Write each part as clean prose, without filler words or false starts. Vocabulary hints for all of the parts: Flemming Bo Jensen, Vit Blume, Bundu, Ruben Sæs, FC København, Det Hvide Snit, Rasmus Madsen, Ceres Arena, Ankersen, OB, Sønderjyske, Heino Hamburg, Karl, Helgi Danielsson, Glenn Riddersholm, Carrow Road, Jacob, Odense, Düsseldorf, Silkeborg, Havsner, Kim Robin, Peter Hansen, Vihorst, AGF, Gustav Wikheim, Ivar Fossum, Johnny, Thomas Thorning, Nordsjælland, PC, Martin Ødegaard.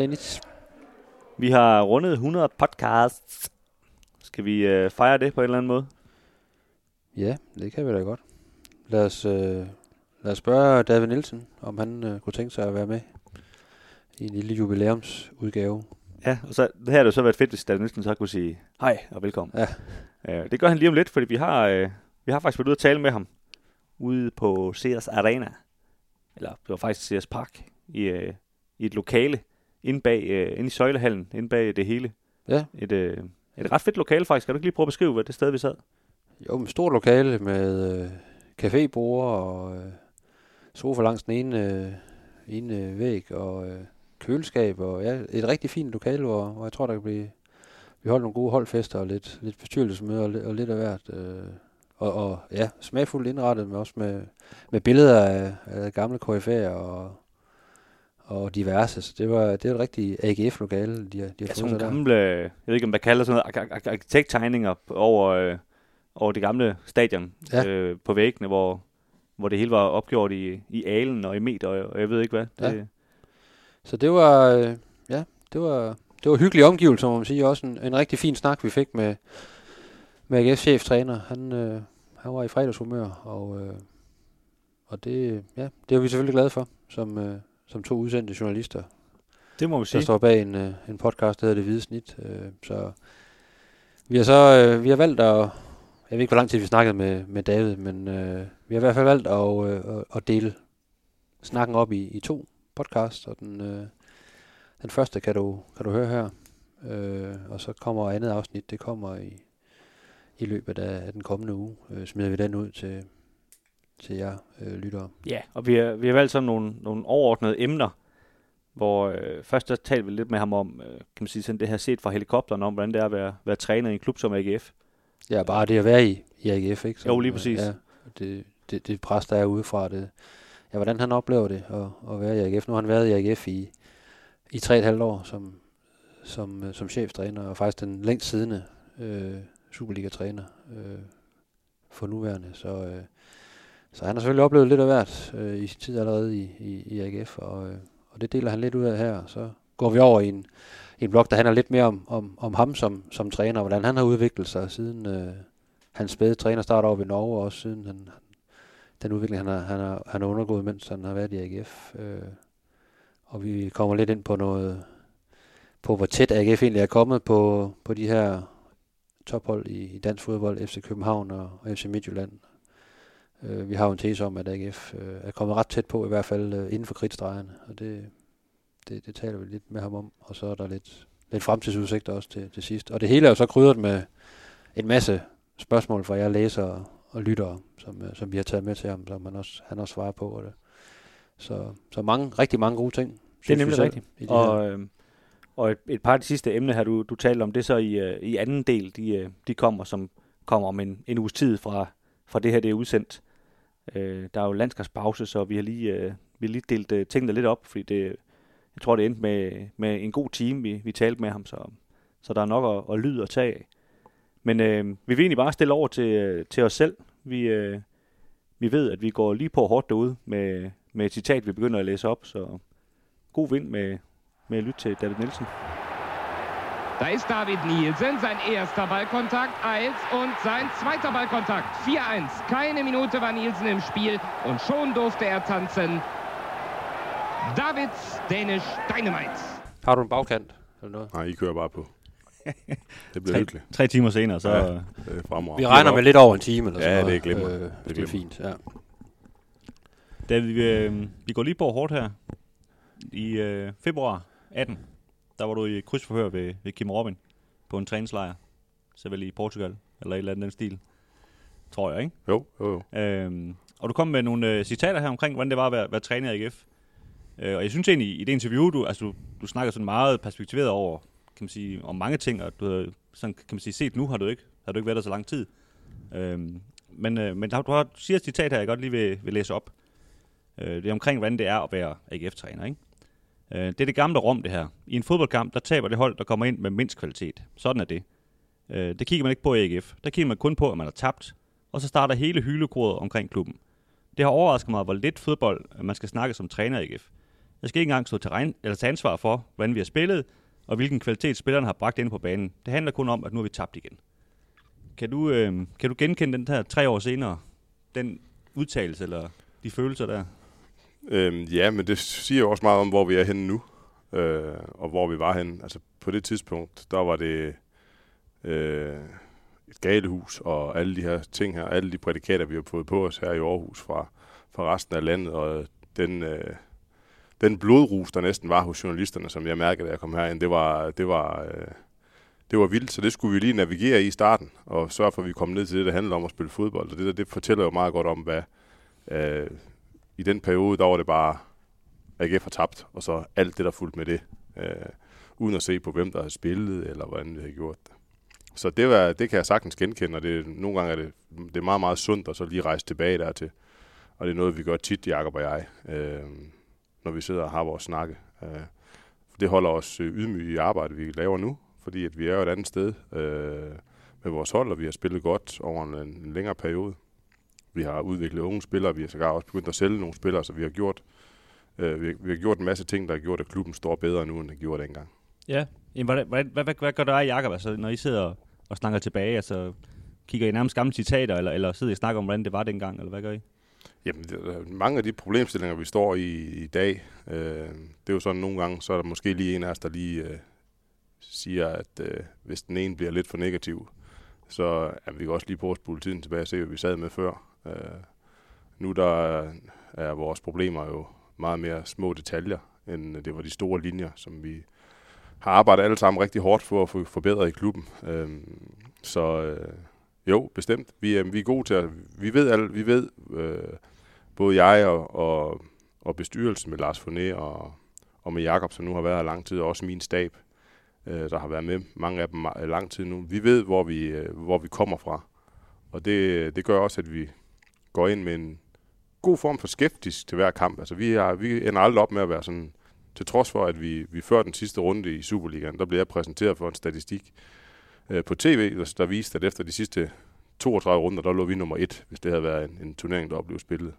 Dennis. Vi har rundet 100 podcasts. Skal vi fejre det på en eller anden måde? Ja, det kan vi da godt. Lad os spørge David Nielsen, om han kunne tænke sig at være med i en lille jubilæumsudgave. Ja, og så det her har det så været fedt, hvis David Nielsen så kunne sige hej og velkommen. Ja. Det gør han lige om lidt, fordi vi har faktisk været ude at tale med ham ude på Ceres Arena. Eller det var faktisk Ceres Park i et lokale inde i søjlehallen, inde bag det hele. Ja. Et ret fedt lokale faktisk. Kan du ikke lige prøve at beskrive, hvad det sted vi sad? Jo, et stort lokale med caféborde og sofa langs den ene væg og køleskab. Og, ja, et rigtig fint lokale, hvor jeg tror, der kan blive... Vi holdt nogle gode holdfester og lidt bestyrelsesmøder og lidt af hvert. Og ja, smagfuldt indrettet, men også med billeder af gamle koryfæer og diverse. Så det var et rigtigt AGF-lokale, de har fået sådan gamle, jeg ved ikke, om man kalder sådan noget, arkitekttegninger over det gamle stadion, ja. På væggene, hvor det hele var opgjort i alen og i meter, og jeg ved ikke hvad. Det, ja. Så det var hyggelige omgivelser, må man sige. Også en rigtig fin snak, vi fik med AGF's cheftræner. Han var i fredagshumør, og det, ja, det er vi selvfølgelig glade for, som to udsendte journalister. Det må vi sige. Der står bag en podcast, der hedder Det Hvide Snit. Så vi har valgt at... Jeg ved ikke, hvor lang tid vi snakkede med David, men vi har i hvert fald valgt at dele snakken op i to podcasts, og den første kan du høre her, og så kommer andet afsnit, det kommer i løbet af den kommende uge, smider vi den ud til jer lyttere. Ja, og vi har valgt sådan nogle overordnede emner, hvor først der talte vi lidt med ham om, kan man sige sådan det her set fra helikopteren, om hvordan det er at være træner i en klub som AGF. Ja, bare det at være i AGF, ikke? Så, jo, lige præcis. Ja, det pres, der er udefra, det, ja, hvordan han oplever det at være i AGF. Nu har han været i AGF i 3,5 år som cheftræner, og faktisk den længst siddende Superliga-træner for nuværende. Så han har selvfølgelig oplevet lidt af hvert i sin tid allerede i AGF, og det deler han lidt ud af her. Så går vi over i en blog, der handler lidt mere om ham som træner, hvordan han har udviklet sig siden hans spæde træner starter over i Norge, og også siden den udvikling, han har undergået, mens han har været i AGF. Og vi kommer lidt ind på noget, på hvor tæt AGF egentlig er kommet på de her tophold i dansk fodbold, FC København og FC Midtjylland. Vi har jo en tese om, at AGF er kommet ret tæt på, i hvert fald inden for kridtstregerne, og det taler vi lidt med ham om, og så er der lidt fremtidsudsigter også til sidst. Og det hele er jo så krydret med en masse spørgsmål fra jer læsere og lyttere, som vi har taget med til ham, som han også svarer på. Og det. Så mange, rigtig mange gode ting. Det er nemlig rigtigt. Og et par af de sidste emner her, du talte om, det så i anden del, de kommer om en uges tid fra det her, det er udsendt. Der er jo landskabspause, så vi har lige delt tingene lidt op, fordi det... Jeg tror, det endte med en god time, vi talte med ham, så der er nok at lyde og tage af. Men vi vil egentlig bare stille over til os selv. Vi ved, at vi går lige på hårdt derude med et citat, vi begynder at læse op. Så god vind med at lytte til David Nielsen. Da ist David Nielsen, sein erster Ballkontakt 1 und sein zweiter Ballkontakt 4-1. Keine Minute war Nielsen im Spiel, und schon durfte tanzen. Davids Danish Dynamite. Har du en bagkant eller noget? Nej, I kører bare på. Det bliver hyggeligt. 3 timer senere, så... Ja, vi regner med lidt over en time eller sådan noget. Ja, det er glimmer. Det er fint, ja. David, vi går lige på hårdt her. I februar 18, der var du i krydsforhør ved Kim Robin på en træningslejr. Så vel i Portugal, eller et eller andet den stil. Tror jeg, ikke? Jo. Og du kom med nogle citater her omkring, hvordan det var at være træner i AGF. Og jeg synes egentlig, i det interview, du snakker sådan meget perspektiveret over, kan man sige, om mange ting, og du har sådan, kan man sige, set nu, har du ikke været der så lang tid. Men du har siger et citat her, jeg godt lige vil læse op. Det er omkring, hvordan det er at være AGF-træner, ikke? Det er det gamle rum, det her. I en fodboldkamp, der taber det hold, der kommer ind med mindst kvalitet. Sådan er det. Det kigger man ikke på i AGF. Der kigger man kun på, at man har tabt, og så starter hele hylekoret omkring klubben. Det har overrasket mig, hvor lidt fodbold man skal snakke som træner i AGF. Jeg skal ikke engang stå til ansvar for, hvordan vi har spillet, og hvilken kvalitet spillerne har bragt ind på banen. Det handler kun om, at nu har vi tabt igen. Kan du genkende den her 3 år senere, den udtalelse eller de følelser der? Ja, men det siger jo også meget om, hvor vi er henne nu, og hvor vi var henne. Altså på det tidspunkt, der var det et galehus, og alle de her ting her, alle de prædikater, vi har fået på os her i Aarhus fra resten af landet, og den blodrus, der næsten var hos journalisterne, som jeg mærkede, da jeg kom herind, det var vildt, så det skulle vi lige navigere i starten, og sørge for, at vi kom ned til det, der handler om at spille fodbold. Og det fortæller jo meget godt om, hvad i den periode, der var det bare AGF har tabt, og så alt det, der fulgte med det, uden at se på, hvem der havde spillet, eller hvordan vi havde gjort det. Så det kan jeg sagtens genkende, og nogle gange er det er meget, meget sundt at så lige rejse tilbage dertil. Og det er noget, vi gør tit, Jacob og jeg, når vi sidder og har vores snakke. Det holder os ydmyge i arbejdet, vi laver nu, fordi at vi er jo et andet sted med vores hold, og vi har spillet godt over en længere periode. Vi har udviklet unge spillere, vi har sågar også begyndt at sælge nogle spillere, så vi har gjort, en masse ting, der har gjort, at klubben står bedre nu, end den gjorde dengang. Ja, hvad gør dig, Jacob, altså, når I sidder og snakker tilbage? Altså, kigger I nærmest gamle citater, eller sidder I og snakker om, hvordan det var dengang, eller hvad gør I? Jamen, mange af de problemstillinger, vi står i dag, det er jo sådan nogle gange, så er der måske lige en af os, der lige siger, at hvis den ene bliver lidt for negativ, så vi kan også lige prøve at spole tiden tilbage og se, hvad vi sad med før. Nu der er vores problemer jo meget mere små detaljer, end det var de store linjer, som vi har arbejdet alle sammen rigtig hårdt for at få forbedret i klubben. Jo, bestemt. Vi er gode til at... Vi ved både jeg og bestyrelsen med Lars Foné og med Jacob, som nu har været her lang tid, og også min stab, der har været med mange af dem lang tid nu. Vi ved, hvor vi kommer fra. Og det gør også, at vi går ind med en god form for skeptisk til hver kamp. Altså, vi ender aldrig op med at være sådan... Til trods for, at vi før den sidste runde i Superligaen, der blev jeg præsenteret for en statistik på tv, der viste, at efter de sidste 32 runder, der lå vi nummer 1, hvis det havde været en turnering, der blev spillet.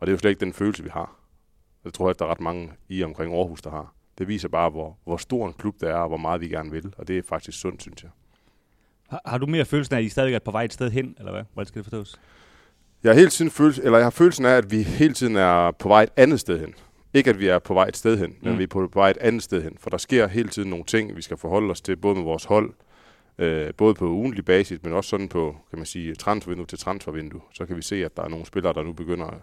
Og det er jo slet ikke den følelse, vi har. Jeg tror, at der er ret mange i omkring Aarhus, der har. Det viser bare, hvor stor en klub det er, og hvor meget vi gerne vil. Og det er faktisk sundt, synes jeg. Har du mere følelsen af, at I stadig er på vej et sted hen, eller hvad? Hvordan skal det forstås? Jeg har følelsen af, at vi hele tiden er på vej et andet sted hen. Ikke, at vi er på vej et sted hen, men vi er på vej et andet sted hen. For der sker hele tiden nogle ting, vi skal forholde os til, både med vores hold, både på ugentlig basis, men også sådan på, kan man sige, transfervindue til transfervindue. Så kan vi se, at der er nogle spillere, der nu begynder,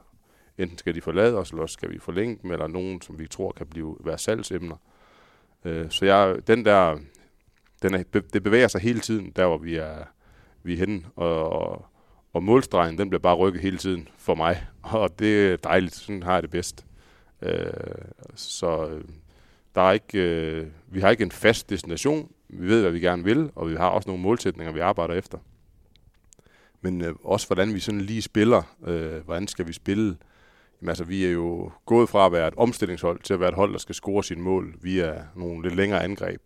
enten skal de forlade os, eller også skal vi forlænge dem, eller nogen, som vi tror kan være salgsemner. Så det bevæger sig hele tiden, der hvor vi er henne, og målstregen, den bliver bare rykket hele tiden for mig. Og det er dejligt, sådan har jeg det bedst. Så der er ikke, vi har ikke en fast destination. Vi ved, hvad vi gerne vil, og vi har også nogle målsætninger, vi arbejder efter. Men også hvordan vi sådan lige spiller. Hvordan skal vi spille? Jamen, altså, vi er jo gået fra at være et omstillingshold til at være et hold, der skal score sine mål via nogle lidt længere angreb.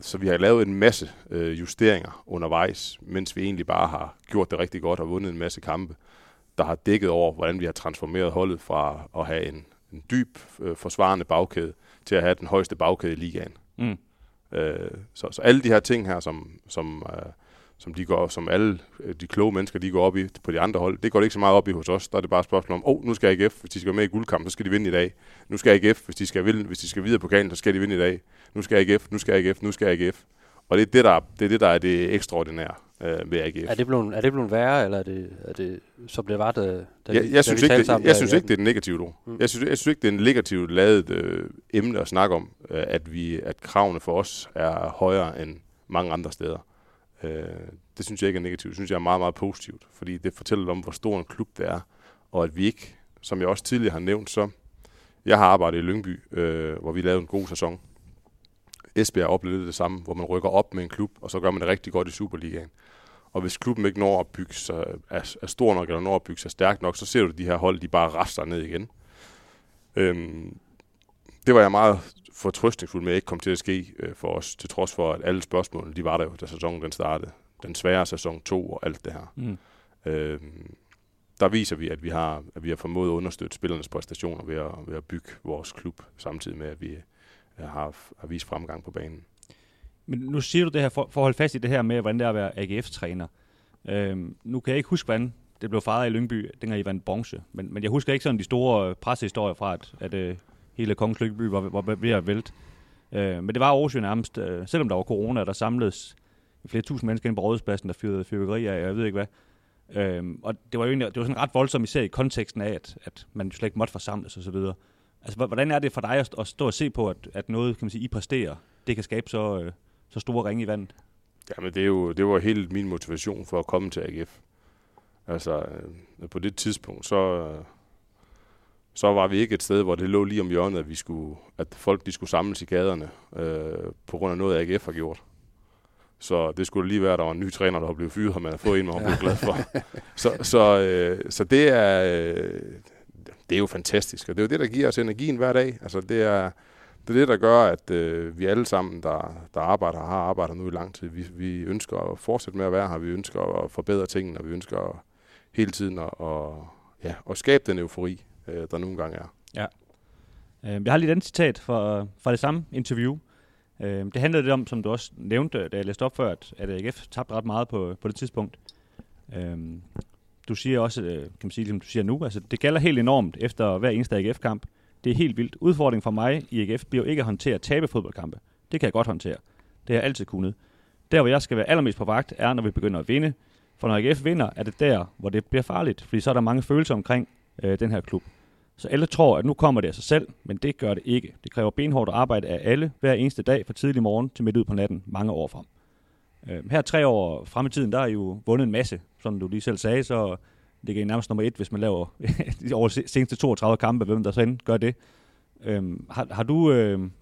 Så vi har lavet en masse justeringer undervejs, mens vi egentlig bare har gjort det rigtig godt og vundet en masse kampe, der har dækket over, hvordan vi har transformeret holdet fra at have en dyb, forsvarende bagkæde til at have den højeste bagkæde i ligaen. Mm. Så alle de her ting her, som alle de kloge mennesker, de går op i på de andre hold, det går det ikke så meget op i hos os. Der er det bare et spørgsmål om, nu skal AGF, hvis de skal være med i guldkampen, så skal de vinde i dag. Nu skal AGF, hvis de skal videre på pokalen, så skal de vinde i dag. Nu skal AGF. Og det er det, der er det ekstraordinære ved AGF. Er det blevet værre, eller er det så blev det var, Jeg synes ikke, det er et negativt ord. Jeg synes ikke, det er en negativt lavet emne at snakke om, at kravene for os er højere end mange andre steder. Det synes jeg ikke er negativt. Det synes jeg er meget, meget positivt, fordi det fortæller om, hvor stor en klub det er, og at vi ikke, som jeg også tidligere har nævnt, så jeg har arbejdet i Lyngby, hvor vi lavede en god sæson. Esbjerg oplevede det samme, hvor man rykker op med en klub, og så gør man det rigtig godt i Superligaen. Og hvis klubben ikke når at bygge sig, er stor nok, eller når at bygge sig stærkt nok, så ser du, at de her hold, de bare rasser ned igen. Det var jeg meget fortrøstningsfuld med, at ikke kom til at ske for os, til trods for, at alle spørgsmålene, de var der jo, da sæsonen den startede. Den svære sæson 2 og alt det her. der viser vi, at vi har formået at understøtte spillernes præstationer ved at bygge vores klub, samtidig med, at vi har vist fremgang på banen. Men nu siger du det her, for at holde fast i det her med, hvordan det er at være AGF-træner. Nu kan jeg ikke huske, hvordan det blev fejret i Lyngby, dengang I vandt bronze. Men jeg husker ikke sådan de store pressehistorier fra, at hele Kongens Lyngby var ved at vælte. Men det var Aarhus jo nærmest, selvom der var corona, der samledes flere tusind mennesker ind på Rådhuspladsen, der fyrede fyrværkeri af, jeg ved ikke hvad. Og det var jo egentlig, det var sådan ret voldsomt, især i konteksten af, at man slet ikke måtte forsamles og så videre. Altså, hvordan er det for dig at stå og se på, at noget, kan man sige, I præsterer, det kan skabe så store ringe i vandet? Jamen, det var helt min motivation for at komme til AGF. Altså, på det tidspunkt, så var vi ikke et sted, hvor det lå lige om hjørnet, at folk de skulle samles i gaderne, på grund af noget, AGF har gjort. Så det skulle lige være, at der var en ny træner, der har blevet fyret, og man har fået en, man har blevet glad for. Så det er... Det er jo fantastisk, og det er jo det, der giver os energien hver dag. Altså, det er det, der gør, at vi alle sammen, der arbejder og har arbejdet nu i lang tid, vi ønsker at fortsætte med at være her, vi ønsker at forbedre tingene, og vi ønsker hele tiden at skabe den eufori, der nogle gange er. Ja. Jeg har lige et citat fra det samme interview. Det handlede lidt om, som du også nævnte, da jeg læste op før, at AGF tabte ret meget på det tidspunkt. Du siger også, kan man sige, som du siger nu, altså det gælder helt enormt efter hver eneste AGF-kamp. Det er helt vildt. Udfordringen for mig i AGF bliver jo ikke at håndtere at tabe fodboldkampe. Det kan jeg godt håndtere. Det har jeg altid kunnet. Der, hvor jeg skal være allermest på vagt, er, når vi begynder at vinde. For når AGF vinder, er det der, hvor det bliver farligt, fordi så er der mange følelser omkring den her klub. Så alle tror, at nu kommer det af sig selv, men det gør det ikke. Det kræver benhårdt arbejde af alle hver eneste dag fra tidlig morgen til midt ud på natten, mange år frem. Her 3 år frem i tiden, der er I jo vundet en masse, som du lige selv sagde, så ligger I nærmest nummer 1, hvis man laver over de seneste 32 kampe, hvem der så end gør det. Har du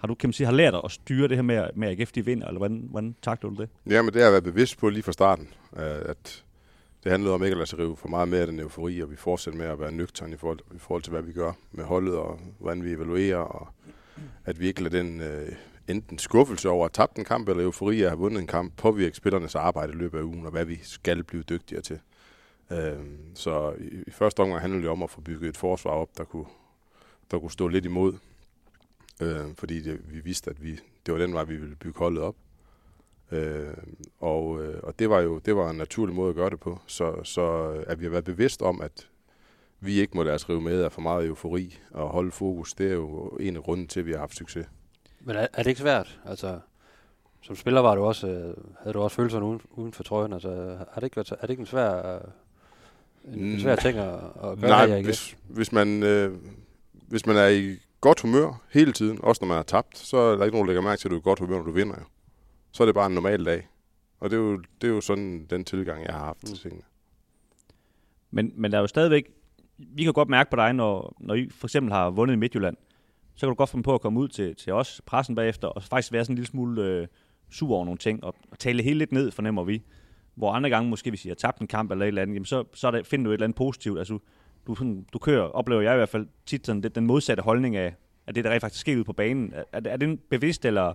kan man sige, har lært dig at styre det her med AGF, de vinder, eller hvordan takler du det? Jamen, det har jeg været bevidst på lige fra starten, at det handlede om ikke at lade sig rive for meget mere af den eufori, og vi fortsætter med at være nøgterne i forhold til, hvad vi gør med holdet, og hvordan vi evaluerer, og at vi ikke lader den... enten skuffelse over at have tabt en kamp, eller eufori at have vundet en kamp, påvirker spillernes arbejde i løbet af ugen, og hvad vi skal blive dygtigere til. Så i første omgang handler det om at få bygget et forsvar op, der kunne stå lidt imod, fordi vi vidste, at det var den vej, vi ville bygge holdet op. Og det var en naturlig måde at gøre det på, så at vi har været bevidst om, at vi ikke må lade os rive med af for meget eufori, og holde fokus, det er jo en af grunden til, at vi har haft succes. Men er det ikke svært? Altså, som spiller var du også, havde du også følelserne uden for trøjen. Altså, er det ikke en svær ting at gøre? Nej, hvis man er i godt humør hele tiden, også når man er tabt, så er der ikke nogen, der lægger mærke til, at du er i godt humør, når du vinder. Jo. Så er det bare en normal dag. Og det er jo sådan den tilgang, jeg har haft til tingene. Men der er jo stadigvæk... Vi kan godt mærke på dig, når I for eksempel har vundet i Midtjylland, så kan du godt finde på at komme ud til os, pressen bagefter, og faktisk være sådan en lille smule sur over nogle ting, og tale hele lidt ned, fornemmer vi. Hvor andre gange måske, hvis I har tabt en kamp eller et eller andet, jamen så finder du et eller andet positivt. Altså, du kører, oplever jeg i hvert fald tit sådan den modsatte holdning af, at det, der rent faktisk sker ude på banen. Er det en bevidst, eller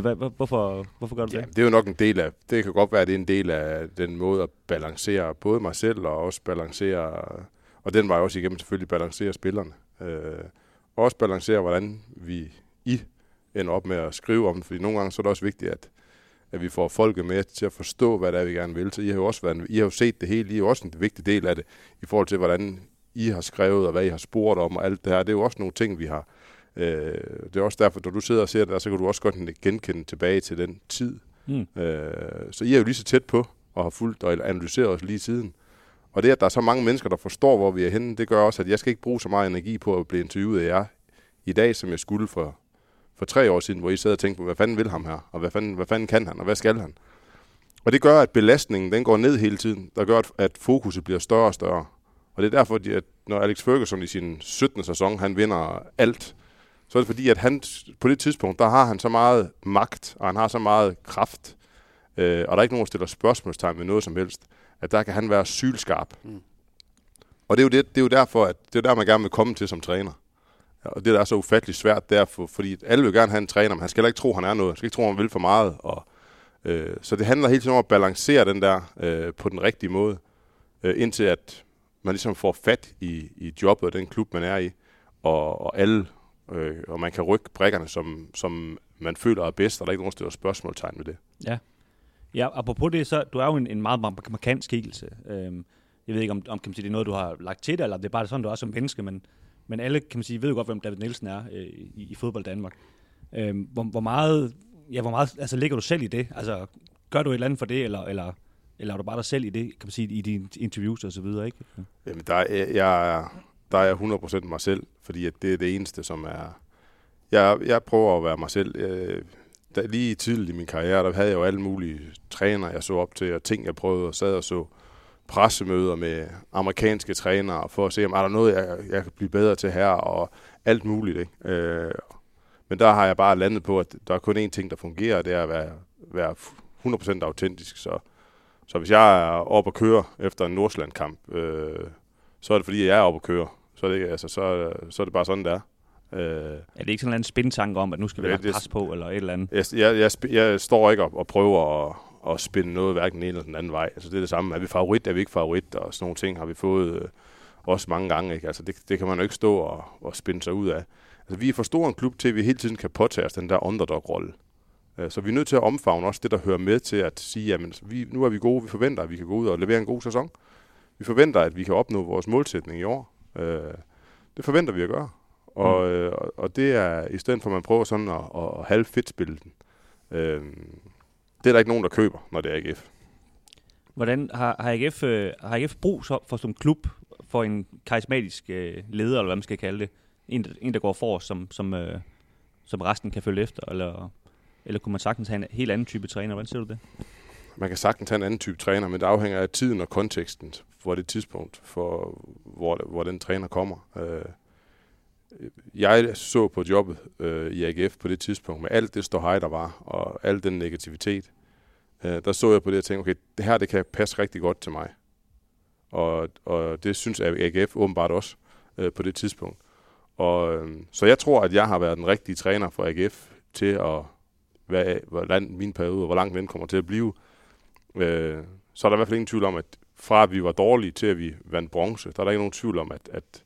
hvad, hvorfor gør du det? Ja, det er jo nok en del af, det kan godt være, at det er en del af den måde at balancere både mig selv, og også balancere, og den var jeg også igennem selvfølgelig, balancere spillerne. Også balancere, hvordan I ender op med at skrive om det, fordi nogle gange så er det også vigtigt, at vi får folket med til at forstå, hvad det er, vi gerne vil. Så I har jo også set det hele, I er også en vigtig del af det, i forhold til, hvordan I har skrevet, og hvad I har spurgt om, og alt det her. Det er jo også nogle ting, vi har. Det er også derfor, når du sidder og ser det der, så kan du også godt genkende tilbage til den tid. Så I er jo lige så tæt på, og har fulgt og analyseret os lige siden. Og det, at der er så mange mennesker, der forstår, hvor vi er henne, det gør også, at jeg skal ikke bruge så meget energi på at blive interviewet af jer i dag, som jeg skulle for 3 år siden, hvor I sad og tænkte på, hvad fanden vil ham her, og hvad fanden kan han, og hvad skal han? Og det gør, at belastningen den går ned hele tiden, der gør, at fokuset bliver større og større. Og det er derfor, at når Alex Ferguson i sin 17. sæson, han vinder alt, så er det fordi, at han på det tidspunkt, der har han så meget magt, og han har så meget kraft, og der er ikke nogen, der stiller spørgsmålstegn ved noget som helst, at der kan han være sylskarp. Og det er jo derfor, at det er der, man gerne vil komme til som træner. Og det, der er så ufattelig svært, derfor, fordi alle vil gerne have en træner, men han skal ikke tro, han er noget. Han skal ikke tro, han vil for meget. Så det handler hele tiden om at balancere den der på den rigtige måde, indtil at man ligesom får fat i jobbet og den klub, man er i, og alle, og man kan rykke brikkerne, som man føler er bedst, og der er ikke nogen steder spørgsmålstegn ved det. Ja. Ja, apropos det, så du er jo en meget, meget markant skikkelse. Jeg ved ikke, om kan man sige, det er noget, du har lagt til dig, eller det er bare sådan, du er som menneske, men alle kan man sige, ved jo godt, hvem David Nielsen er i fodbold Danmark. Hvor meget altså, ligger du selv i det? Altså, gør du et eller andet for det, eller er du bare dig selv i det, kan man sige, i dine interviews og så videre, ikke? Ja. Jamen, der er jeg 100% mig selv, fordi at det er det eneste, som er... Jeg prøver at være mig selv. Lige tidligt i min karriere, der havde jeg jo alle mulige trænere, jeg så op til, og ting, jeg prøvede, og sad og så pressemøder med amerikanske trænere, for at se, om er der noget, jeg kan blive bedre til her, og alt muligt, ikke? Men der har jeg bare landet på, at der er kun én ting, der fungerer, det er at være 100% autentisk. Så hvis jeg er oppe at køre efter en Nordsjælland-kamp, så er det fordi, jeg er oppe at køre. Så er det bare sådan, det er. Er det ikke sådan en spintanke om, at nu skal vi have pres på, eller et eller andet? Jeg står ikke op og prøver at spinde noget, hverken en eller den anden vej. Altså, det er det samme. Er vi favorit? Er vi ikke favorit? Og sådan nogle ting har vi fået også mange gange. Ikke? Altså, det kan man jo ikke stå og spinde sig ud af. Altså, vi er for stor en klub til, at vi hele tiden kan påtage os den der underdog-rolle. Så vi er nødt til at omfavne også det, der hører med til at sige, jamen, nu er vi gode, vi forventer, at vi kan gå ud og levere en god sæson. Vi forventer, at vi kan opnå vores målsætning i år. Det forventer vi at gøre. Og det er, i stedet for at man prøver sådan at halvfedtspille den, det er der ikke nogen, der køber, når det er AGF. Hvordan har AGF brug for som klub for en karismatisk leder, eller hvad man skal kalde det? En, der går for, som resten kan følge efter, eller kunne man sagtens have en helt anden type træner? Hvordan ser du det? Man kan sagtens have en anden type træner, men det afhænger af tiden og konteksten, hvor det tidspunkt, for hvor den træner kommer. Jeg så på jobbet i AGF på det tidspunkt, med alt det ståhej, der var, og al den negativitet, der så jeg på det og tænkte, okay, det her det kan passe rigtig godt til mig. Og det synes AGF åbenbart også på det tidspunkt. Så jeg tror, at jeg har været den rigtige træner for AGF til at hvordan min periode, og hvor langt den kommer til at blive, så er der i hvert fald ingen tvivl om, at fra at vi var dårlige til at vi vandt bronze, der er der ikke nogen tvivl om, at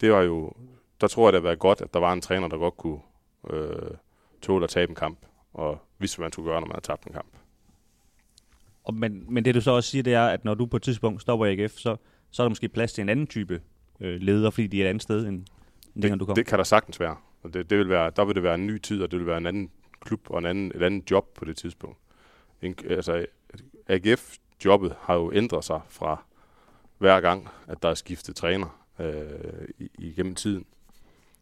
det var jo, der tror jeg, det har været godt, at der var en træner, der godt kunne tåle at tabe en kamp, og vidste, hvad man skulle gøre, når man havde tabt en kamp. Men det du så også siger, det er, at når du på et tidspunkt stopper i AGF, så er der måske plads til en anden type leder, fordi de er et andet sted, end dengang du kom. Det kan der sagtens være. Og det vil være, der vil det være en ny tid, og det vil være en anden klub og et andet job på det tidspunkt. Altså, AGF-jobbet har jo ændret sig fra hver gang, at der er skiftet træner igennem tiden.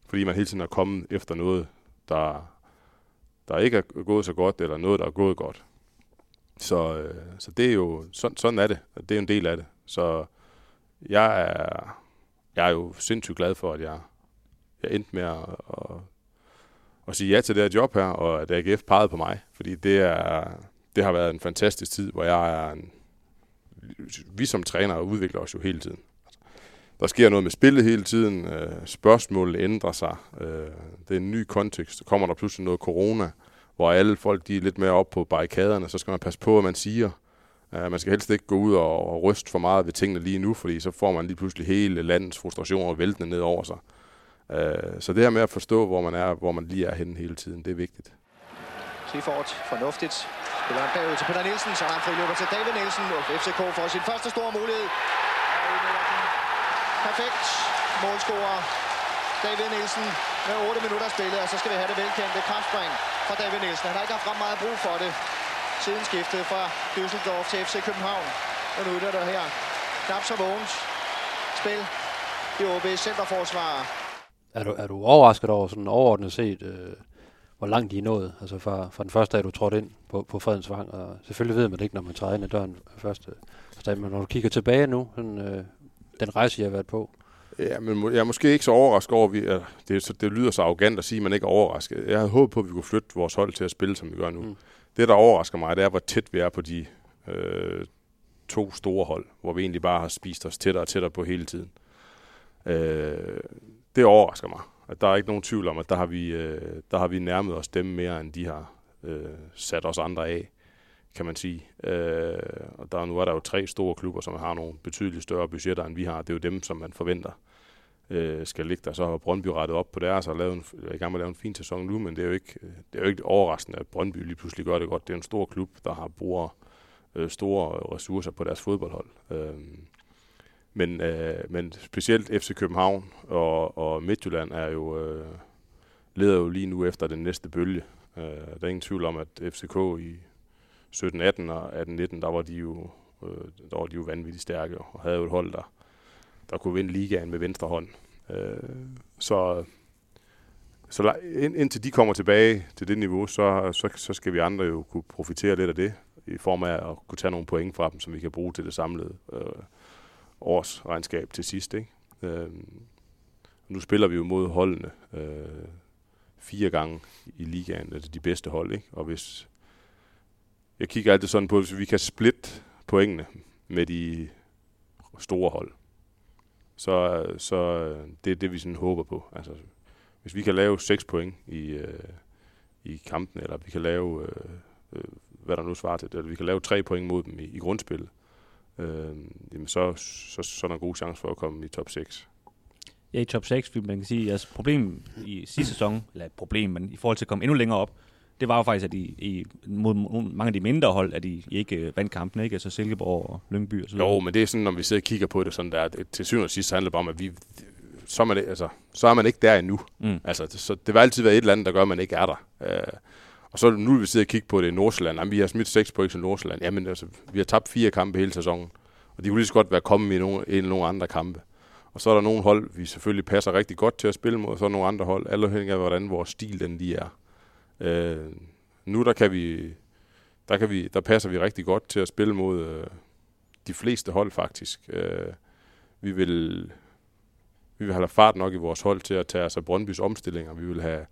Fordi man hele tiden er kommet efter noget, der ikke er gået så godt, eller noget, der er gået godt. Så det er jo, sådan er det. Det er jo en del af det. Så jeg er jo sindssygt glad for, at jeg endte med at sige ja til det her job her, og at AGF pegede på mig. Fordi det har været en fantastisk tid, hvor vi som trænere udvikler os jo hele tiden. Der sker noget med spillet hele tiden, spørgsmålene ændrer sig, det er en ny kontekst, så kommer der pludselig noget corona, hvor alle folk de er lidt mere oppe på barrikaderne, så skal man passe på, hvad man siger. Man skal helst ikke gå ud og ryste for meget ved tingene lige nu, fordi så får man lige pludselig hele landets frustrationer væltende ned over sig. Så det her med at forstå, hvor man er, hvor man lige er henne hele tiden, det er vigtigt. Clifford, fornuftigt. Spiller han bagud til Peter Nielsen, så har han fået løbet til David Nielsen, og FCK får sin første store mulighed. Perfekt målscorer David Nielsen med 8 minutter spillet, og så skal vi have det velkendte kraftspring fra David Nielsen. Han har ikke haft ret meget brug for det siden skiftet fra Düsseldorf til FC København. Og nu er der her knap så vågens spil i OB's centerforsvarer. Er du overrasket over sådan overordnet set, hvor langt de er nået? Altså fra den første dag, du trådte ind på Fredensvang, og selvfølgelig ved man det ikke, når man træder ind ad døren første dag, men når du kigger tilbage nu, sådan, den rejse, jeg har været på. Ja, men jeg er måske ikke så overrasket over, det lyder så arrogant at sige, at man ikke er overrasket. Jeg havde håbet på, at vi kunne flytte vores hold til at spille, som vi gør nu. Mm. Det, der overrasker mig, det er, hvor tæt vi er på de to store hold, hvor vi egentlig bare har spist os tættere og tættere på hele tiden. Det overrasker mig. At der er ikke nogen tvivl om, at der har vi nærmet os dem mere, end de har sat os andre af. kan man sige. Og der, nu er der jo tre store klubber, som har nogle betydeligt større budgetter, end vi har. Det er jo dem, som man forventer skal ligge der. Så har Brøndby rettet op på deres og er i gang med at lave en fin sæson nu, men det er jo ikke overraskende, at Brøndby lige pludselig gør det godt. Det er en stor klub, der har bruger store ressourcer på deres fodboldhold. Men specielt FC København og Midtjylland leder jo lige nu efter den næste bølge. Der er ingen tvivl om, at FCK i 17-18 og 18-19, der var de jo vanvittigt stærke og havde jo et hold, der kunne vinde ligaen med venstre hånd. Så indtil de kommer tilbage til det niveau, så skal vi andre jo kunne profitere lidt af det, i form af at kunne tage nogle point fra dem, som vi kan bruge til det samlede årsregnskab til sidst. Ikke? Nu spiller vi jo mod holdene 4 gange i ligaen, altså de bedste hold. Ikke? Og hvis jeg kigger altid sådan på, hvis vi kan splitte pointene med de store hold, så det er det, vi sådan håber på. Altså, hvis vi kan lave 6 point i kampen, eller vi kan lave, hvad der nu svarer til, eller vi kan lave 3 point mod dem i grundspillet, jamen så er der en god chance for at komme i top 6. Ja, i top 6, man kan sige, at jeres problem i sidste sæson, eller et problem, men i forhold til at komme endnu længere op, det var jo faktisk, at I mod mange af de mindre hold, at I ikke vandt kampen, ikke? Altså Silkeborg og Lyngby og sådan noget. Jo, men det er sådan, når vi sidder og kigger på det, sådan der, til syvende og sidst handler det bare om, at så er man ikke der endnu. Mm. Altså, så det vil altid være et eller andet, der gør, at man ikke er der. Og så nu vil vi sidde og kigge på det i Nordsjælland. Jamen, vi har smidt 6 point til Nordsjælland. Jamen, altså, vi har tabt 4 kampe hele sæsonen, og de kunne lige så godt være kommet i nogle andre kampe. Og så er der nogle hold, vi selvfølgelig passer rigtig godt til at spille mod, og så er nogle andre hold, alle afhængig af, hvordan vores stil den lige er. Nu der passer vi rigtig godt til at spille mod de fleste hold faktisk. Vi vil have fart nok i vores hold til at tage os af Brøndbys omstillinger. Vi vil have,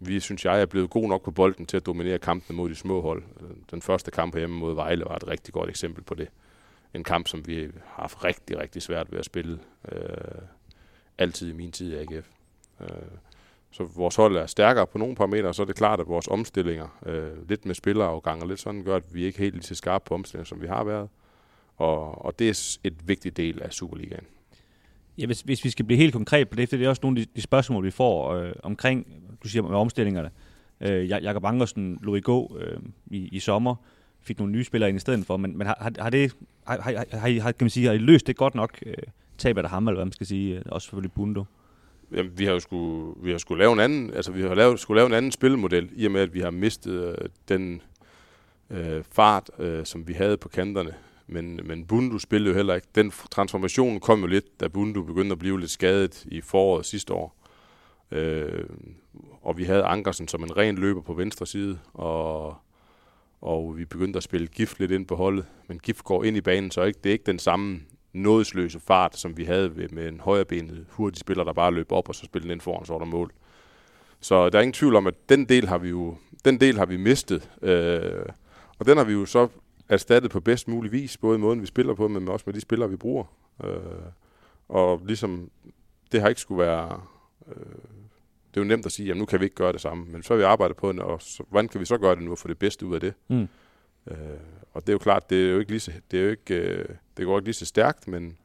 vi synes jeg er blevet god nok på bolden til at dominere kampen mod de små hold. Den første kamp hjemme mod Vejle var et rigtig godt eksempel på det. En kamp, som vi har haft rigtig, rigtig svært ved at spille. Altid i min tid i AGF. Så vores hold er stærkere på nogle parametre, så er det klart, at vores omstillinger, lidt med spillerafgang og lidt sådan, gør, at vi ikke helt lige så skarpe på omstillinger, som vi har været. Og det er et vigtigt del af Superligaen. Ja, hvis vi skal blive helt konkret på det, for det er også nogle af de spørgsmål, vi får omkring, du siger med omstillingerne. Jacob Ankersen lå i gå i sommer, fik nogle nye spillere ind i stedet for, men har I løst det godt nok, taber der ham, eller hvad man skal sige, også selvfølgelig Bundu? Jamen, vi har skulle lave en anden spilmodel, i og med, at vi har mistet den fart, som vi havde på kanterne. Men Bundu spillede jo heller ikke. Den transformation kom jo lidt, da Bundu begyndte at blive lidt skadet i foråret sidste år. Og vi havde Ankersen som en ren løber på venstre side, og vi begyndte at spille Gift lidt ind på holdet. Men Gift går ind i banen, så det er ikke den samme nådesløse fart, som vi havde med en højrebenet hurtig spiller, der bare løb op og så spillede den ind foran, så var der mål. Så der er ingen tvivl om, at den del har vi mistet. Og den har vi jo så erstattet på bedst mulig vis, både i måden vi spiller på, men også med de spillere, vi bruger. Og ligesom, det har ikke skulle være... det er jo nemt at sige, jamen nu kan vi ikke gøre det samme, men så har vi arbejdet på det, og så, hvordan kan vi så gøre det nu og få det bedste ud af det? Mm. Og det er jo klart, det går ikke lige så stærkt, men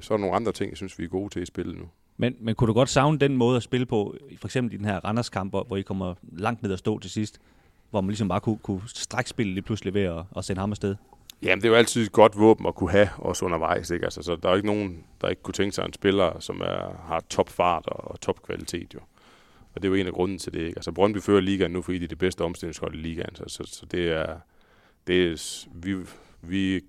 så er der nogle andre ting, jeg synes, vi er gode til i spillet nu. Men kunne du godt savne den måde at spille på, for eksempel i den her Randers-kamp, hvor I kommer langt ned at stå til sidst, hvor man ligesom bare kunne strække spillet lige pludselig ved at sende ham afsted? Jamen, det er jo altid et godt våben at kunne have, også undervejs, ikke? Altså, så der er ikke nogen, der ikke kunne tænke sig en spiller, som har topfart og topkvalitet, jo. Og det er jo en af grunden til det, ikke? Altså, Brøndby fører ligaen nu, fordi de er det bedste omstillingshold i ligaen, så vi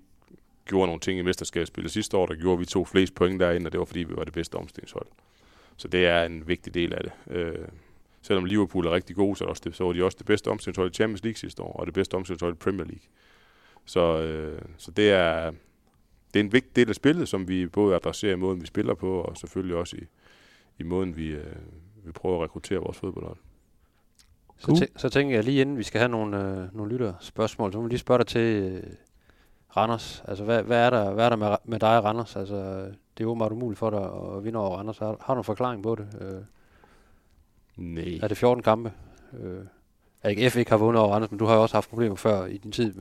gjorde nogle ting i mesterskabsspillet sidste år, der gjorde, vi tog flest point derinde, og det var, fordi vi var det bedste omstillingshold. Så det er en vigtig del af det. Selvom Liverpool er rigtig gode, så var de også det bedste omstillingshold i Champions League sidste år, og det bedste omstillingshold i Premier League. Så det er en vigtig del af spillet, som vi både adresserer i måden, vi spiller på, og selvfølgelig også i måden, vi prøver at rekruttere vores fodboldhold. Cool. Så tænker jeg lige inden, vi skal have nogle lytterspørgsmål, så må vi lige spørge dig til Randers. Altså, hvad er der med dig og Randers? Altså, det er jo meget umuligt for dig at vinde over Randers. Har du en forklaring på det? Nej. Er det 14 kampe? AGF ikke har vundet over Randers, men du har jo også haft problemer før i din tid.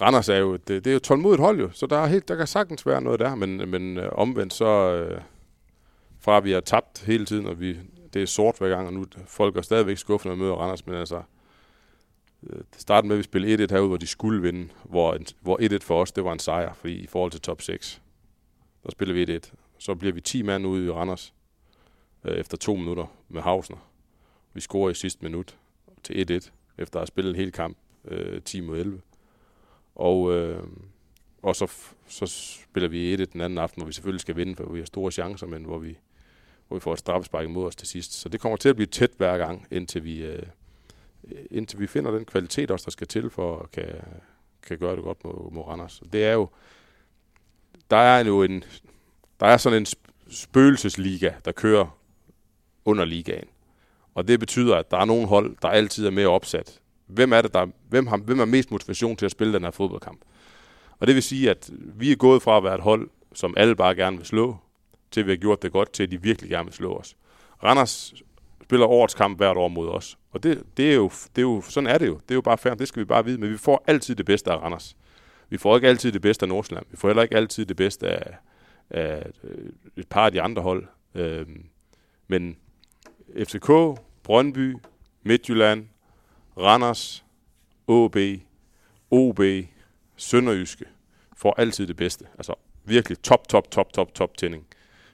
Randers er jo, det er jo tålmodigt hold jo, så der kan sagtens være noget der, men omvendt så, fra vi har tabt hele tiden, og det er sort hver gang, og nu folk er stadigvæk skuffet, når vi møder Randers, men altså, det startede med, at vi spillede 1-1 herude, hvor de skulle vinde, hvor 1-1 for os, det var en sejr, fordi i forhold til top 6, der spiller vi 1-1. Så bliver vi 10 mand ude i Randers, efter 2 minutter med Havsner. Vi scorer i sidste minut til 1-1, efter at have spillet en hel kamp, 10 mod 11. Og så spiller vi 1-1 den anden aften, hvor vi selvfølgelig skal vinde, for vi har store chancer, men hvor vi får et straffespark imod os til sidst. Så det kommer til at blive tæt hver gang, indtil vi finder den kvalitet også, der skal til for at kan gøre det godt mod Randers. Det er jo, der er sådan en spøgelsesliga, der kører under ligaen. Og det betyder, at der er nogle hold, der altid er mere opsat. Hvem har mest motivation til at spille den her fodboldkamp? Og det vil sige, at vi er gået fra at være et hold, som alle bare gerne vil slå, til vi har gjort det godt, til de virkelig gerne vil slå os. Randers spiller årets kamp hvert år mod os. Og sådan er det jo. Det er jo bare fair, det skal vi bare vide. Men vi får altid det bedste af Randers. Vi får ikke altid det bedste af Nordsjælland. Vi får heller ikke altid det bedste af et par af de andre hold. Men FCK, Brøndby, Midtjylland, Randers, OB, Sønderjyske får altid det bedste. Altså virkelig top tænding.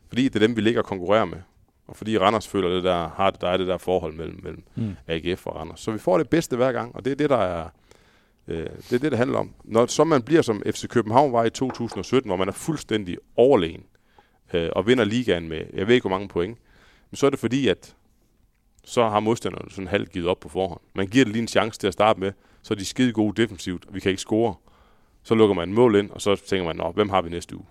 Fordi det er dem, vi ligger og konkurrerer med. Og fordi Randers føler det der, der er det der forhold mellem AGF og Randers. Så vi får det bedste hver gang, og det er det, der er, det er det, der handler om. Når så man bliver som FC København var i 2017, hvor man er fuldstændig overlegen og vinder ligaen med, jeg ved ikke hvor mange point, men så er det fordi, at så har modstanderne sådan halvt givet op på forhånd. Man giver det lige en chance til at starte med, så er de skide gode defensivt, og vi kan ikke score. Så lukker man et mål ind, og så tænker man, hvem har vi næste uge?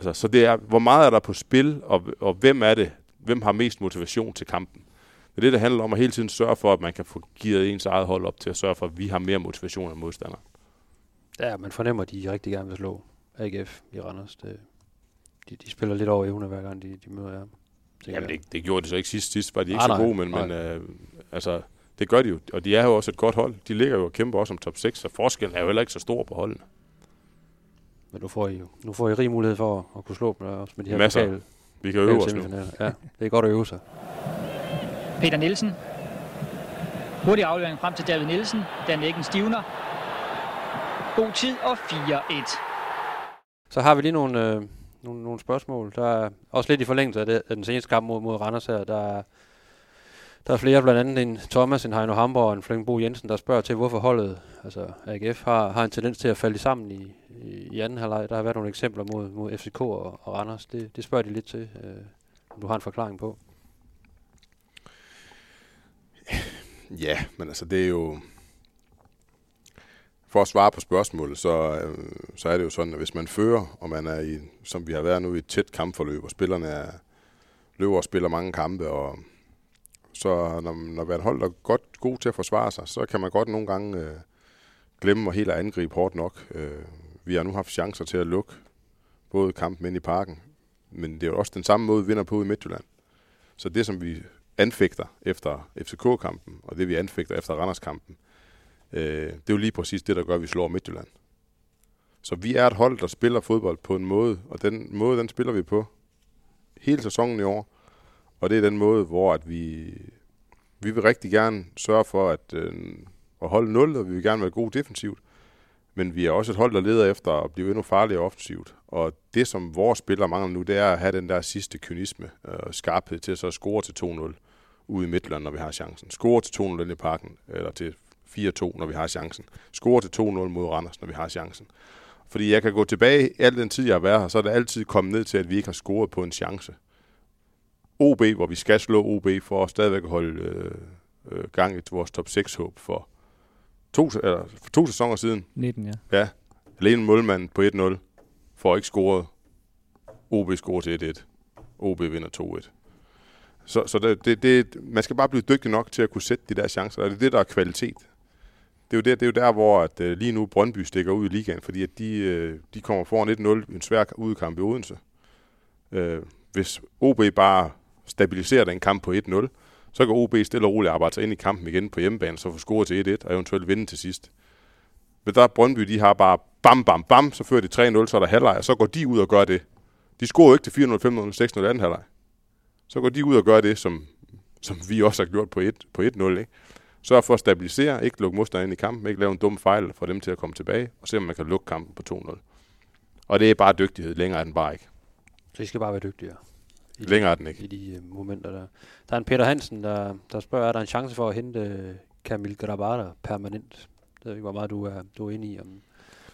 Altså, så det er, hvor meget er der på spil, og hvem er det? Hvem har mest motivation til kampen? Det er det, der handler om at hele tiden sørge for, at man kan få gearet ens eget hold op til at sørge for, at vi har mere motivation end modstanderen. Ja, man fornemmer, at de rigtig gerne vil slå AGF i Randers. De spiller lidt over evne, hver gang de møder jer. Jamen, det gjorde de så ikke sidst. Sidst var de ikke så gode, men det gør de jo. Og de er jo også et godt hold. De ligger jo og kæmper også om top 6, så forskellen er jo heller ikke så stor på holdene. Men nu får I rig mulighed for at kunne slå dem også med de her lokale. Vi kan øve os nu. Ja, det er godt at øve sig. Peter Nielsen. Hurtig aflevering frem til David Nielsen. Den ikke en stivner. God tid og 4-1. Så har vi lige nogle spørgsmål. Der er også lidt i forlængelse af den seneste kamp mod Randers her. Der er flere, blandt andet en Thomas, en Heino Hamburg og en Flemming Bo Jensen, der spørger til, hvorfor holdet, altså AGF, har en tendens til at falde sammen i anden halvleg. Der har været nogle eksempler mod FCK og Randers. Det spørger de lidt til, om du har en forklaring på. Ja, men altså det er jo... For at svare på spørgsmålet, så er det jo sådan, at hvis man fører, og man er i, som vi har været nu, i et tæt kampforløb, og spillerne løber og spiller mange kampe, og så når man holder godt god til at forsvare sig, så kan man godt nogle gange glemme og helt at angribe hårdt nok. Vi har nu haft chancer til at lukke både kampen ind i parken, men det er jo også den samme måde, vi vinder på i Midtjylland. Så det, som vi anfægter efter FCK-kampen, og det, vi anfægter efter Randers-kampen, det er jo lige præcis det, der gør, at vi slår Midtjylland. Så vi er et hold, der spiller fodbold på en måde, og den måde, den spiller vi på hele sæsonen i år. Og det er den måde, hvor at vi vil rigtig gerne sørge for at holde 0, og vi vil gerne være gode defensivt. Men vi er også et hold, der leder efter at blive endnu farligere offensivt. Og det, som vores spillere mangler nu, det er at have den der sidste kynisme og skarphed til at så score til 2-0 ude i Midtjylland, når vi har chancen. Score til 2-0 ind i parken, eller til 4-2, når vi har chancen. Score til 2-0 mod Randers, når vi har chancen. Fordi jeg kan gå tilbage al den tid, jeg har været her, så er det altid kommet ned til, at vi ikke har scoret på en chance. OB, hvor vi skal slå OB for at stadigvæk holde gang i vores top 6-håb for to sæsoner siden. 19, ja. Ja. Alene målmanden på 1-0 får ikke scoret. OB scorer til 1-1. OB vinder 2-1. Så man skal bare blive dygtig nok til at kunne sætte de der chancer. Og det er det, der er kvalitet. Det er jo der hvor at, lige nu Brøndby stikker ud i ligaen, fordi at de kommer foran 1-0 i en svær udekamp i Odense. Hvis OB bare stabiliserer den kamp på 1-0, Så kan OB stille og roligt arbejde sig ind i kampen igen på hjemmebane, så få scoret til 1-1 og eventuelt vinde til sidst. Men der er Brøndby, de har bare bam, bam, bam, så fører de 3-0, så er der halvleg, og så går de ud og gør det. De scorer jo ikke til 4-0, 5-0, 6-0 anden halvleg. Så går de ud og gør det, som vi også har gjort på 1-0, ikke? Sørg for at stabilisere, ikke lukke modstanderen ind i kampen, ikke lave en dum fejl for dem til at komme tilbage, og se om man kan lukke kampen på 2-0. Og det er bare dygtighed, længere er den bare ikke. Så I skal bare være dygtigere? Længere er den ikke. I de momenter der. Der er en Peter Hansen, der spørger, er der en chance for at hente Kamil Grabara permanent? Det er ikke, hvor meget du er inde i,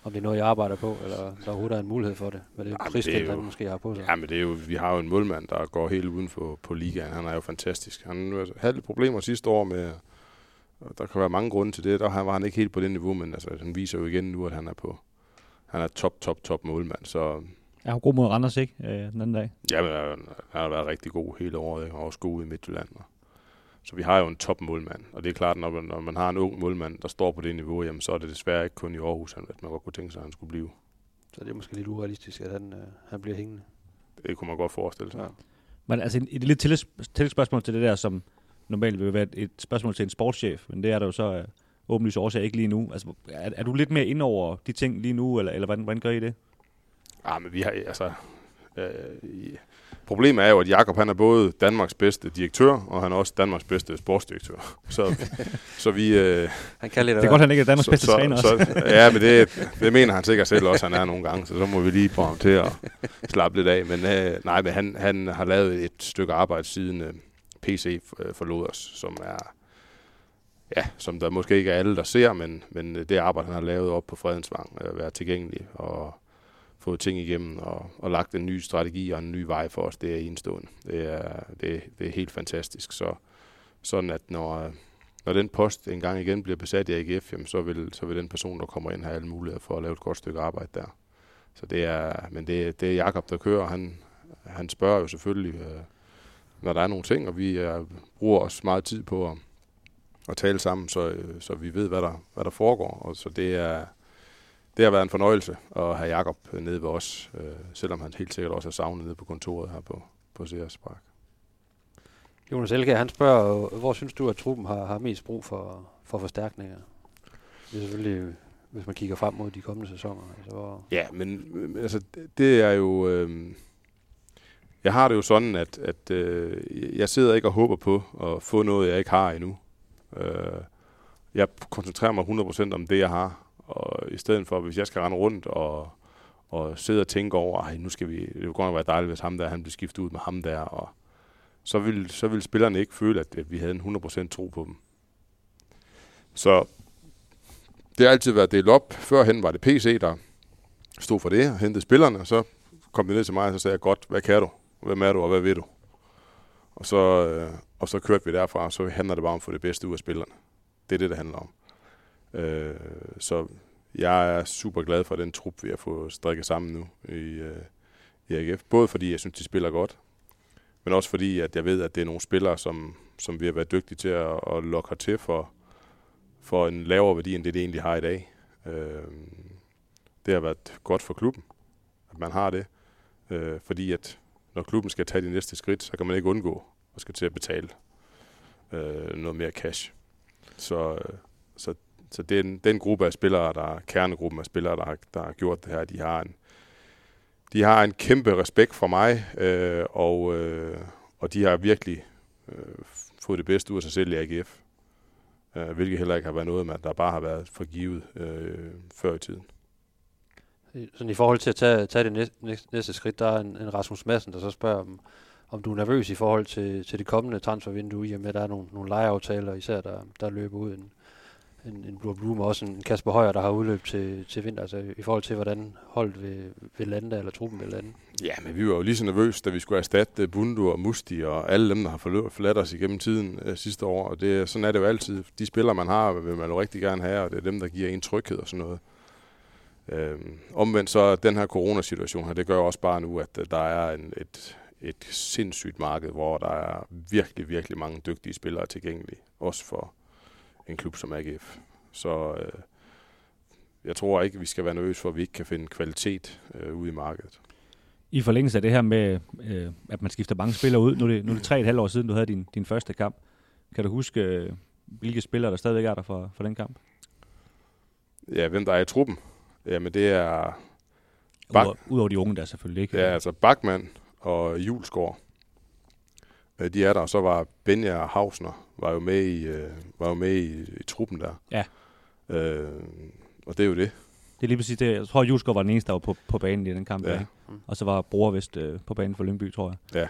om det er noget, jeg arbejder på, eller der overhovedet er en mulighed for det. Men det er prisket, han måske har på sig. Ja, men det er jo, vi har jo en målmand, der går helt uden på ligaen. Han er jo fantastisk. Han havde lidt problemer sidste år med... Der kan være mange grunde til det. Der var han ikke helt på det niveau, men altså, han viser jo igen nu, at han er top målmand. Så... Ja, han var god mod Randers, ikke? Den anden dag. Ja, men han har været rigtig god hele året, ikke? Og også god i Midtjylland. Så vi har jo en top målmand, og det er klart, når man har en ung målmand, der står på det niveau, jamen, så er det desværre ikke kun i Aarhus, at man godt kunne tænke sig, at han skulle blive. Så det er måske lidt urealistisk, at han bliver hængende. Det kunne man godt forestille sig. Ja. Men altså et lidt tillægsspørgsmål til det der, som normalt vil være et spørgsmål til en sportschef, men det er der jo så åbenlyst årsag ikke lige nu. Altså, er du lidt mere ind over de ting lige nu, eller hvordan gør I det? Ja, men vi har altså... Problemet er jo, at Jacob han er både Danmarks bedste direktør, og han er også Danmarks bedste sportsdirektør. Så vi... Han kan lidt det er godt, han ikke er Danmarks bedste træner også. Ja, men det mener han sikkert selv også, han er nogle gange, så må vi lige få ham til at slappe lidt af. Men men han har lavet et stykke arbejde siden... PC forlod os, som er, ja, som der måske ikke er alle, der ser, men det arbejde, han har lavet op på Fredensvang, at være tilgængelig og få ting igennem og lagt en ny strategi og en ny vej for os, det er enestående. Det er helt fantastisk. Så sådan at når den post en gang igen bliver besat i AGF, jamen, så vil den person, der kommer ind, have alle muligheder for at lave et godt stykke arbejde der. Så det er Jacob, der kører. Han spørger jo selvfølgelig... når der er nogle ting, og vi bruger også meget tid på at tale sammen, så vi ved, hvad der foregår. Og så det har været en fornøjelse at have Jacob nede ved os, selvom han helt sikkert også er savnet nede på kontoret her på Ceres Park. Jonas Elke, han spørger, hvor synes du, at truppen har mest brug for forstærkninger? Det er selvfølgelig, hvis man kigger frem mod de kommende sæsoner. Altså, ja, men altså, det er jo... Jeg har det jo sådan, at jeg sidder ikke og håber på at få noget, jeg ikke har endnu. Jeg koncentrerer mig 100% om det, jeg har. Og i stedet for, hvis jeg skal rende rundt og sidde og tænke over, nu skal vi, det kunne godt være dejligt, hvis ham der, han blev skiftet ud med ham der. Og så vil spillerne ikke føle, at vi havde en 100% tro på dem. Så det har altid været delt op. Førhen var det PC, der stod for det og hentede spillerne, og så kom det ned til mig, og så sagde jeg, godt, hvad kan du? Hvem er du, og hvad ved du? Og så kørte vi derfra, og så handler det bare om at få det bedste ud af spillerne. Det er det handler om. Så jeg er super glad for den trup, vi har fået strikket sammen nu i AGF. Både fordi jeg synes, de spiller godt, men også fordi at jeg ved, at det er nogle spillere, som vi har været dygtige til at lokke her til for en lavere værdi, end det egentlig har i dag. Det har været godt for klubben, at man har det. Fordi at når klubben skal tage de næste skridt, så kan man ikke undgå at skal til at betale noget mere cash. Så den gruppe af spillere, kernegruppen af spillere, der har gjort det her, de har en kæmpe respekt for mig, og de har virkelig fået det bedste ud af sig selv i AGF, hvilket heller ikke har været noget, der bare har været forgivet før i tiden. Sådan i forhold til at tage det næste skridt, der er en Rasmus Madsen, der så spørger, om du er nervøs i forhold til det kommende transfervindue, i og med, at der er nogle lejeaftaler, især der løber ud en Blue Bloom, og også en Kasper Højer, der har udløb til vinter, altså i forhold til, hvordan holdet vil lande, eller truppen vil lande. Ja, men vi var jo lige så nervøse, da vi skulle erstatte Bundu og Musti, og alle dem, der har forladt os igennem tiden sidste år, og sådan er det jo altid. De spillere, man har, vil man jo rigtig gerne have, og det er dem, der giver en tryghed og sådan noget. Omvendt så den her coronasituation her, det gør også bare nu, at der er et sindssygt marked, hvor der er virkelig, virkelig mange dygtige spillere tilgængelige, også for en klub som AGF. Så jeg tror ikke, vi skal være nervøse for, at vi ikke kan finde kvalitet ude i markedet. I forlængelse af det her med, at man skifter mange spillere ud, nu er det 3,5 år siden, du havde din første kamp. Kan du huske, hvilke spillere der stadigvæk er der for den kamp? Ja, hvem der er i truppen? Jamen det er... Udover de unge der selvfølgelig ikke. Ja, altså Bachmann og Julesgaard. De er der, og så var Benja og Havsner var jo med i truppen der. Ja. Og det er jo det. Det er lige præcis det. Jeg tror, Julesgaard var den eneste, der var på banen i den kamp. Ja. Og så var Bror Vest på banen for Lyngby, tror jeg. Ja.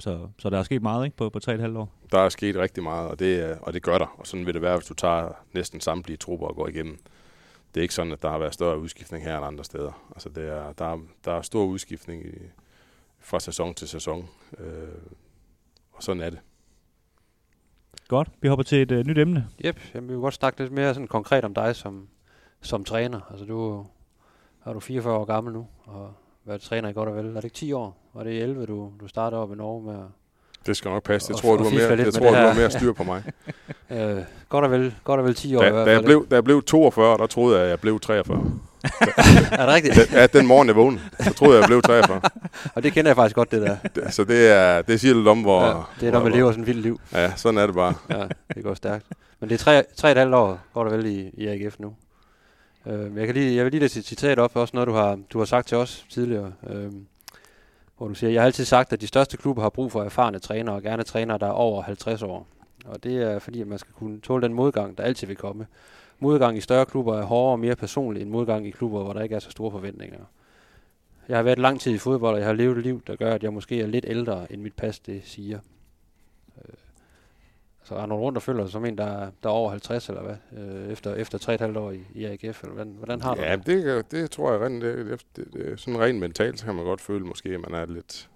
Så der er sket meget, ikke, på 3,5 år? Der er sket rigtig meget, og det gør der. Og sådan vil det være, hvis du tager næsten samtlige trupper og går igennem. Det er ikke sådan, at der har været større udskiftning her end andre steder. Altså, der er stor udskiftning fra sæson til sæson. Og sådan er det. Godt. Vi hopper til et nyt emne. Yep. Jamen, vi vil godt snakke lidt mere sådan konkret om dig som træner. Altså, du er 44 år gammel nu, og været træner i godt og vel. Er det ikke 10 år? Var det 11, du startede op i Norge med at... Det skal nok passe. Jeg tror, du har mere styr på mig. Godt og vel 10 år. Da jeg blev 42, der troede jeg, at jeg blev 43. Er det rigtigt? Ja, den morgen jeg vågnede, så troede jeg, at jeg blev 43. Og det kender jeg faktisk godt, det der. Så det siger lidt om, hvor... Ja, det er, når man lever sådan et vildt liv. Ja, sådan er det bare. Ja, det går stærkt. Men det er 3,5 år, godt og vel, i AGF nu. Jeg vil lige læse et citat op, også noget, du har sagt til os tidligere, hvor du siger, jeg har altid sagt, at de største klubber har brug for erfarne trænere, og gerne trænere, der er over 50 år. Og det er fordi, at man skal kunne tåle den modgang, der altid vil komme. Modgang i større klubber er hårdere og mere personlig end modgang i klubber, hvor der ikke er så store forventninger. Jeg har været lang tid i fodbold, og jeg har levet et liv, der gør, at jeg måske er lidt ældre, end mit pas det siger. Så render rundt og føler sig som en, der er over 50, eller hvad? Efter 3,5 år i AGF, eller hvordan har du det? Ja, det tror jeg rent, det sådan rent mentalt, så kan man godt føle måske, at man er lidt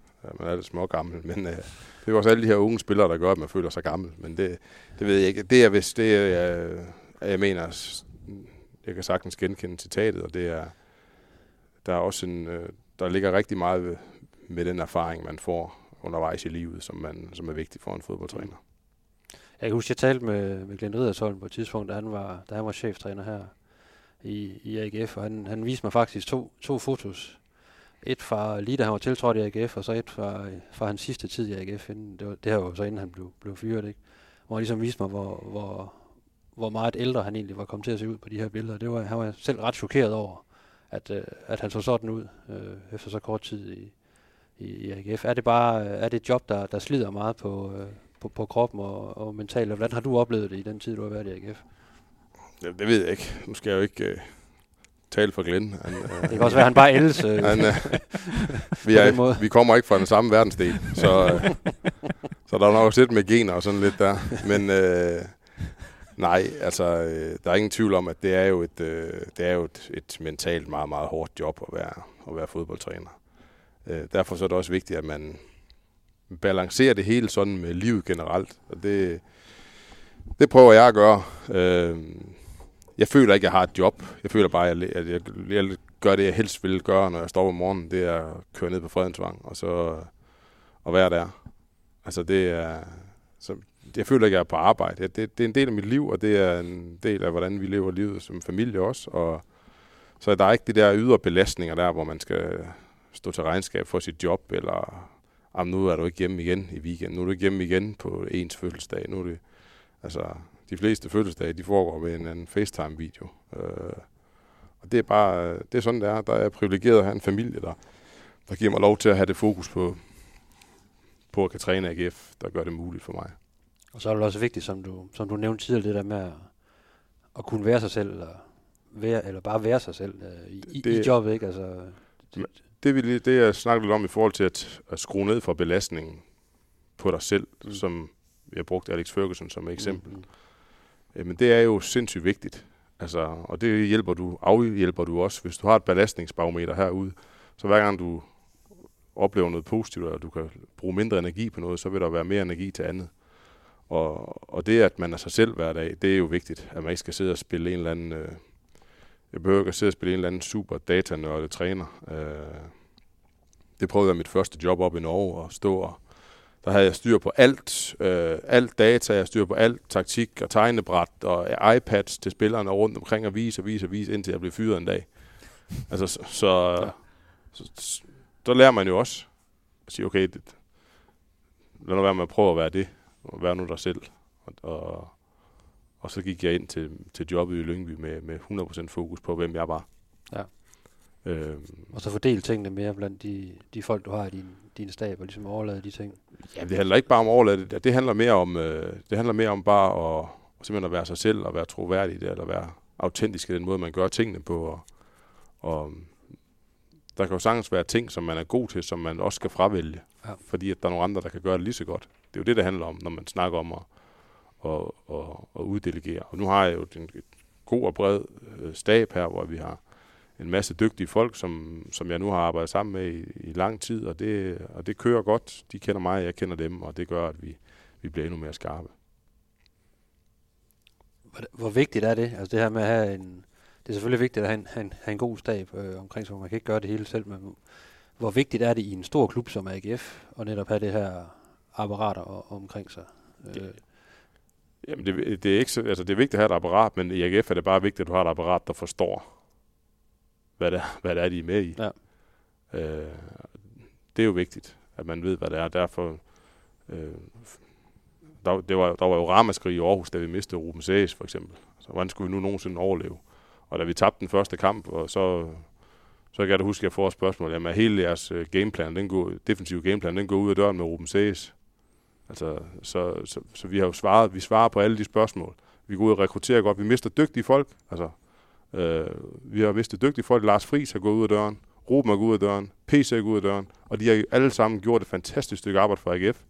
smågammel. Men det er også alle de her unge spillere, der gør, at man føler sig gammel. Men det ved jeg ikke. Det er vist det, jeg mener, jeg kan sagtens genkende citatet, og det er, der er også der ligger rigtig meget ved den erfaring, man får undervejs i livet, som er vigtig for en fodboldtræner. Jeg kan huske, jeg talte med Glenn Riddersholm på et tidspunkt, da han var cheftræner her i AGF, og han viste mig faktisk to fotos. Et fra lige da han var tiltrådt i AGF, og så et fra hans sidste tid i AGF, inden det her var så inden han blev fyret, ikke? Hvor han ligesom viste mig, hvor meget ældre han egentlig var kommet til at se ud på de her billeder. Han var selv ret chokeret over, at han så sådan ud efter så kort tid i AGF. Er det et job, der slider meget på kroppen og mentalt, og hvordan har du oplevet det i den tid, du har været i AGF? Det ved jeg ikke. Nu skal jeg jo ikke tale for Glenn. Det kan også være, han bare ældes. Vi kommer ikke fra den samme verdensdel, så der er nok også lidt med gener og sådan lidt der. Men nej, altså der er ingen tvivl om, at det er jo et mentalt meget, meget hårdt job at være fodboldtræner. Derfor så er det også vigtigt, at man balancerer det hele sådan med livet generelt, og det prøver jeg at gøre. Jeg føler ikke, at jeg har et job. Jeg føler bare, at jeg gør det, jeg helst vil gøre, når jeg står om morgenen. Det er at køre ned på Fredensvang og være der. Altså det er... Så jeg føler ikke, at jeg er på arbejde. Det er en del af mit liv, og det er en del af, hvordan vi lever livet som familie også. Og så der er ikke de der ydre belastninger der, hvor man skal stå til regnskab for sit job, eller... Jamen, nu er du ikke hjemme igen i weekenden. Nu er du ikke hjemme igen på ens fødselsdag. Nu er det, altså, de fleste fødselsdage, de foregår med en anden FaceTime-video. Og det er bare, det er sådan, det er. Der er privilegeret at have en familie, der giver mig lov til at have det fokus på at kunne træne AGF, der gør det muligt for mig. Og så er det også vigtigt, som du nævnte tidligere, det der med at kunne være sig selv, eller bare være sig selv i jobbet, ikke? Altså, det jeg snakkede lidt om i forhold til at skrue ned for belastningen på dig selv, som jeg brugte Alex Ferguson som eksempel. Men det er jo sindssygt vigtigt. Altså, og det afhjælper du også. Hvis du har et belastningsbarometer herude, så hver gang du oplever noget positivt, og du kan bruge mindre energi på noget, så vil der være mere energi til andet. Og det, at man er sig selv hver dag, det er jo vigtigt, at man ikke skal sidde og spille en eller anden... Jeg behøver ikke at sidde og spille en eller anden super datanørde træner. Det prøvede jeg mit første job op i Norge at stå. Og der havde jeg styr på alt data, jeg styr på alt taktik og tegnebræt og iPads til spillerne rundt omkring og vise, indtil jeg blev fyret en dag. Altså, så lærer man jo også at sige, okay, lad nu være med at prøve at være det, og være nu dig selv. Og så gik jeg ind til jobbet i Lyngby med 100% fokus på, hvem jeg var. Ja. Og så fordele tingene mere blandt de folk, du har i din stab, og ligesom overlade de ting. Ja, det handler ikke bare om overlade det. Det handler mere om, bare at simpelthen at være sig selv, og være troværdig der, eller være autentisk i den måde, man gør tingene på. Og der kan jo sagtens være ting, som man er god til, som man også skal fravælge. Ja. Fordi at der er nogle andre, der kan gøre det lige så godt. Det er jo det handler om, når man snakker om at uddelegere. Og nu har jeg jo en god og bred stab her, hvor vi har en masse dygtige folk, som jeg nu har arbejdet sammen med i lang tid, og det kører godt. De kender mig, jeg kender dem, og det gør, at vi bliver endnu mere skarpe. Hvor vigtigt er det? Altså det her med at have det er selvfølgelig vigtigt at have en god stab omkring sig, man kan ikke gøre det hele selv, men hvor vigtigt er det i en stor klub som AGF, og netop have det her apparater omkring sig? Jamen det er ikke så, altså det er vigtigt at have et apparat, men i AGF er det bare vigtigt, at du har et apparat, der forstår, hvad det er, de er med i. Ja. Det er jo vigtigt, at man ved, hvad det er. Derfor, der var jo ramaskrig i Aarhus, da vi mistede Ruben Sæs, for eksempel. Så hvordan skulle vi nu nogensinde overleve? Og da vi tabte den første kamp, og så kan jeg da huske, at jeg får et spørgsmål. Jamen, hele jeres gameplan, defensive gameplan, den går ud af døren med Ruben Sæs. Altså, så vi har jo svaret. Vi svarer på alle de spørgsmål. Vi går ud og rekrutterer godt. Vi mister dygtige folk. Altså, vi har mistet dygtige folk. Lars Friis har gået ud af døren. Ruben har gået ud af døren. PC har gået ud af døren. Og de har alle sammen gjort et fantastisk stykke arbejde for AGF.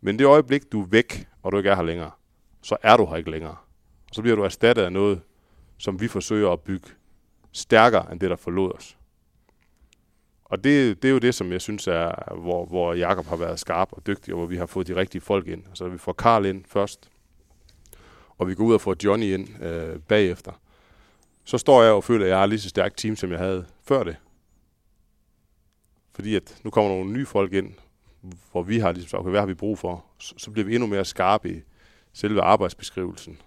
Men det øjeblik, du er væk, og du ikke er her længere, så er du her ikke længere. Og så bliver du erstattet af noget, som vi forsøger at bygge stærkere end det, der forlod os. Og det er jo det, som jeg synes er, hvor Jacob har været skarp og dygtig, og hvor vi har fået de rigtige folk ind. Altså vi får Karl ind først, og vi går ud og får Johnny ind bagefter. Så står jeg og føler, at jeg har lige så stærkt team, som jeg havde før det. Fordi at nu kommer nogle nye folk ind, hvor vi har ligesom sagt, okay, hvad har vi brug for? Så bliver vi endnu mere skarpe i selve arbejdsbeskrivelsen.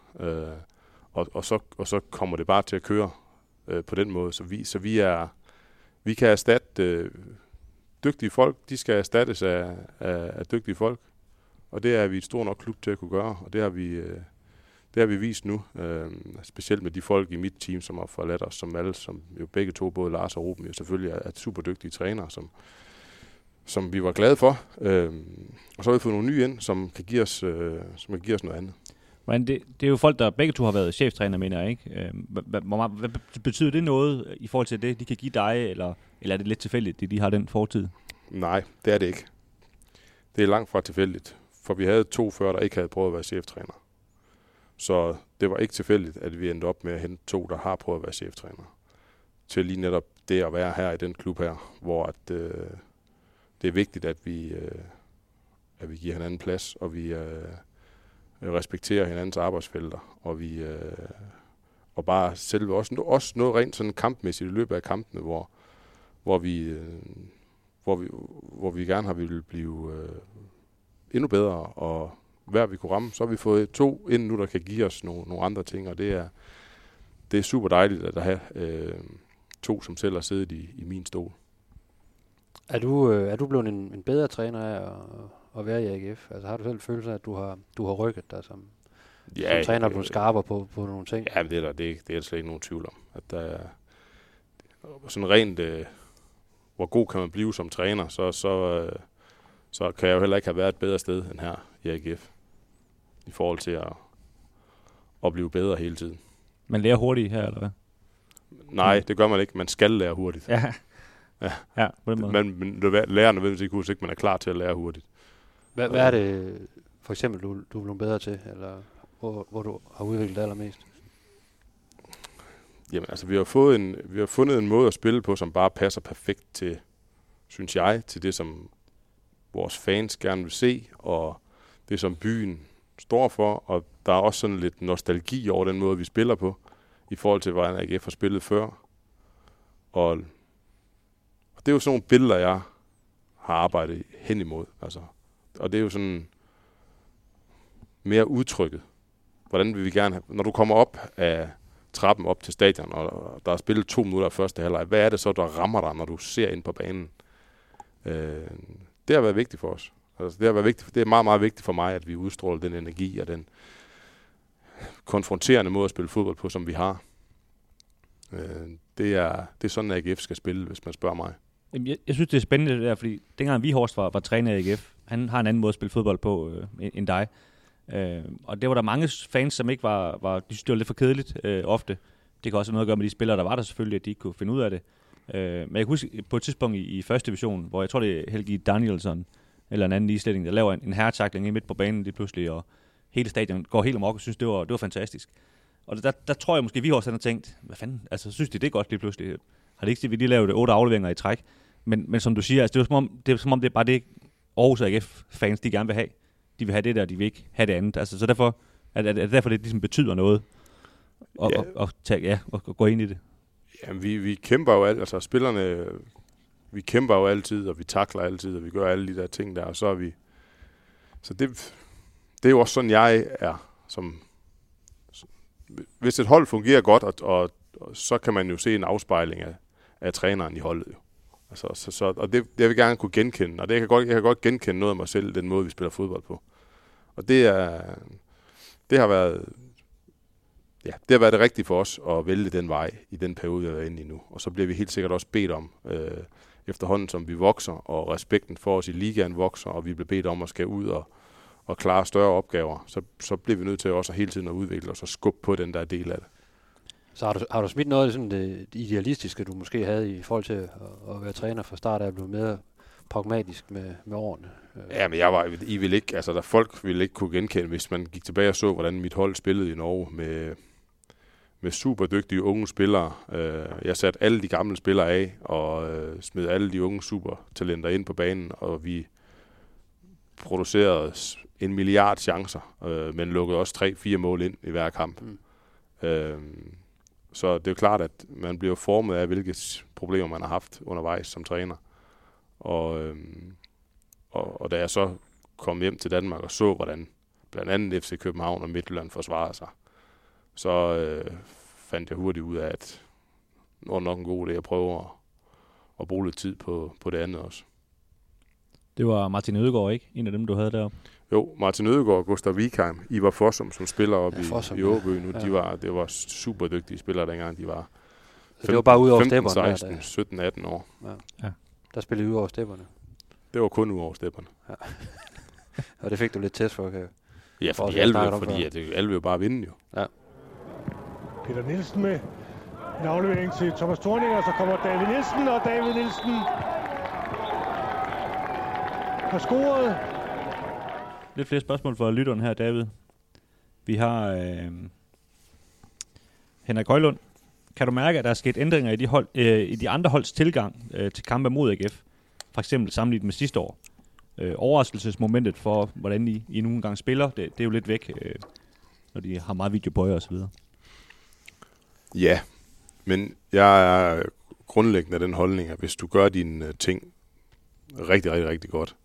Og så kommer det bare til at køre på den måde. Vi kan erstatte dygtige folk. De skal erstattes af dygtige folk. Og det er vi et stort nok klub til at kunne gøre. Og det har vi, vist nu. Specielt med de folk i mit team, som har forladt os, som jo begge to, både Lars og Ruben, jo selvfølgelig er super dygtige trænere, som vi var glade for. Og så har vi fået nogle nye ind, som kan give os noget andet. Men det er jo folk, der begge to har været cheftræner, mener jeg, ikke? Hvad betyder det noget i forhold til det, de kan give dig, eller er det lidt tilfældigt, at de har den fortid? Nej, det er det ikke. Det er langt fra tilfældigt, for vi havde to før, der ikke havde prøvet at være cheftræner. Så det var ikke tilfældigt, at vi endte op med at hente to, der har prøvet at være cheftræner. Til lige netop det at være her i den klub her, hvor det er vigtigt, at vi giver hinanden plads, og vi respekterer hinandens arbejdsfelter, og vi og bare selv også noget rent sådan kampmæssigt i løbet af kampene, hvor vi gerne har ville blive endnu bedre, og hver vi kunne ramme, så har vi fået to ind nu, der kan give os nogle andre ting, og det er super dejligt at have to, som selv har siddet i min stol. Er du blevet en bedre træner af at være i AGF? Altså har du selv følelsen af, at du har rykket dig som træner, og blevet skarper på nogle ting? Ja, det er slet ikke nogen tvivl om. At der, sådan rent, hvor god kan man blive som træner, så kan jeg jo heller ikke have været et bedre sted end her i AGF. I forhold til at blive bedre hele tiden. Man lærer hurtigt her, eller hvad? Nej, det gør man ikke. Man skal lære hurtigt. Ja. Ja, på den måde. Men lærer nødvendigvis ikke hurtigt, man er klar til at lære hurtigt. Hvad er det for eksempel, du er blevet bedre til, eller hvor du har udviklet det allermest? Jamen altså, vi har fundet en måde at spille på, som bare passer perfekt til, synes jeg, til det, som vores fans gerne vil se, og det, som byen står for, og der er også sådan lidt nostalgi over den måde, vi spiller på, i forhold til, hvordan AGF har spillet før. Og det er jo sådan nogle billeder, jeg har arbejdet hen imod, altså. Og det er jo sådan mere udtrykket. Hvordan vil vi gerne have, når du kommer op af trappen op til stadion, og der er spillet 2 minutter af første halvleg, hvad er det så, der rammer dig, når du ser ind på banen? Det har været vigtigt for os. Altså, det har været vigtigt, det er meget, meget vigtigt for mig, at vi udstråler den energi og den konfronterende måde at spille fodbold på, som vi har. Det er sådan, at AGF skal spille, hvis man spørger mig. Jeg synes, det er spændende det der, fordi dengang Vihorst var træner i AGF, han har en anden måde at spille fodbold på end dig. Og det var der mange fans, som ikke var de synes, det var lidt for kedeligt ofte. Det kan også have noget at gøre med de spillere, der var der selvfølgelig, at de ikke kunne finde ud af det. Men jeg kan huske på et tidspunkt i første division, hvor jeg tror, det er Helgi Danielsson eller en anden islænding, der laver en herretakling i midt på banen lige pludselig, og hele stadion går helt amok og synes, det var fantastisk. Og der tror jeg måske, vi også har tænkt, hvad fanden, altså synes de det godt lige pludselig? Har det ikke set, vi lige lavede 8 afleveringer i træk? Men som du siger, altså, det er som om det er bare det, Aarhus og AGF-fans, de gerne vil have. De vil have det der, de vil ikke have det andet. Altså, så derfor er det derfor, det ligesom betyder noget at gå ind i det. Jamen, vi kæmper jo alt, altså spillerne, vi kæmper jo altid, og vi takler altid, og vi gør alle de der ting der, og så er vi... Så det er jo også sådan, jeg er, som... Hvis et hold fungerer godt, og så kan man jo se en afspejling af træneren i holdet. Jo. Altså, og det jeg vil gerne kunne genkende, og det jeg kan godt genkende noget af mig selv, den måde, vi spiller fodbold på. Og det har været det rigtige for os at vælge den vej i den periode, jeg er inde i nu. Og så bliver vi helt sikkert også bedt om, efterhånden som vi vokser, og respekten for os i ligaen vokser, og vi bliver bedt om at skal ud og klare større opgaver, så bliver vi nødt til også hele tiden at udvikle os og skubbe på den der del af det. Så har du smidt noget af sådan det idealistiske, du måske havde i forhold til at være træner fra start af, at blive mere pragmatisk med årene? Ja, men folk ville ikke kunne genkende, hvis man gik tilbage og så, hvordan mit hold spillede i Norge med super dygtige unge spillere. Jeg satte alle de gamle spillere af og smed alle de unge supertalenter ind på banen, og vi producerede 1 milliard chancer, men lukkede også 3-4 mål ind i hver kamp. Mm. Så det er jo klart, at man bliver formet af, hvilke problemer man har haft undervejs som træner. Og da jeg så kom hjem til Danmark og så, hvordan blandt andet FC København og Midtjylland forsvarede sig, så fandt jeg hurtigt ud af, at det var nok en god idé at prøve at bruge lidt tid på det andet også. Det var Martin Ødegaard, ikke? En af dem, du havde deroppe. Jo, Martin Ødegaard og Gustav Wikheim, Ivar Fossum, som spiller i OB nu, ja. Det var super dygtige spillere dengang, de var 15, 16, 17, 18 år. Ja. Der spillede I ud over stepperne. Det var kun ud over stepperne. Ja. Og det fik du lidt test for, kan jeg? Ja, fordi alle vil jo bare vinde, jo. Ja. Peter Nielsen med en aflevering til Thomas Thorning, og så kommer David Nielsen har scoret. Lidt flere spørgsmål for lytteren her, David. Vi har Henrik Højlund. Kan du mærke, at der er sket ændringer i de andre holds tilgang til kampe mod AGF? For eksempel sammenlignet med sidste år. Overraskelsesmomentet for, hvordan I nogle gange spiller, det er jo lidt væk, når de har meget video på jer og så videre. Ja, men jeg er grundlæggende af den holdning, at hvis du gør dine ting rigtig, rigtig, rigtig godt,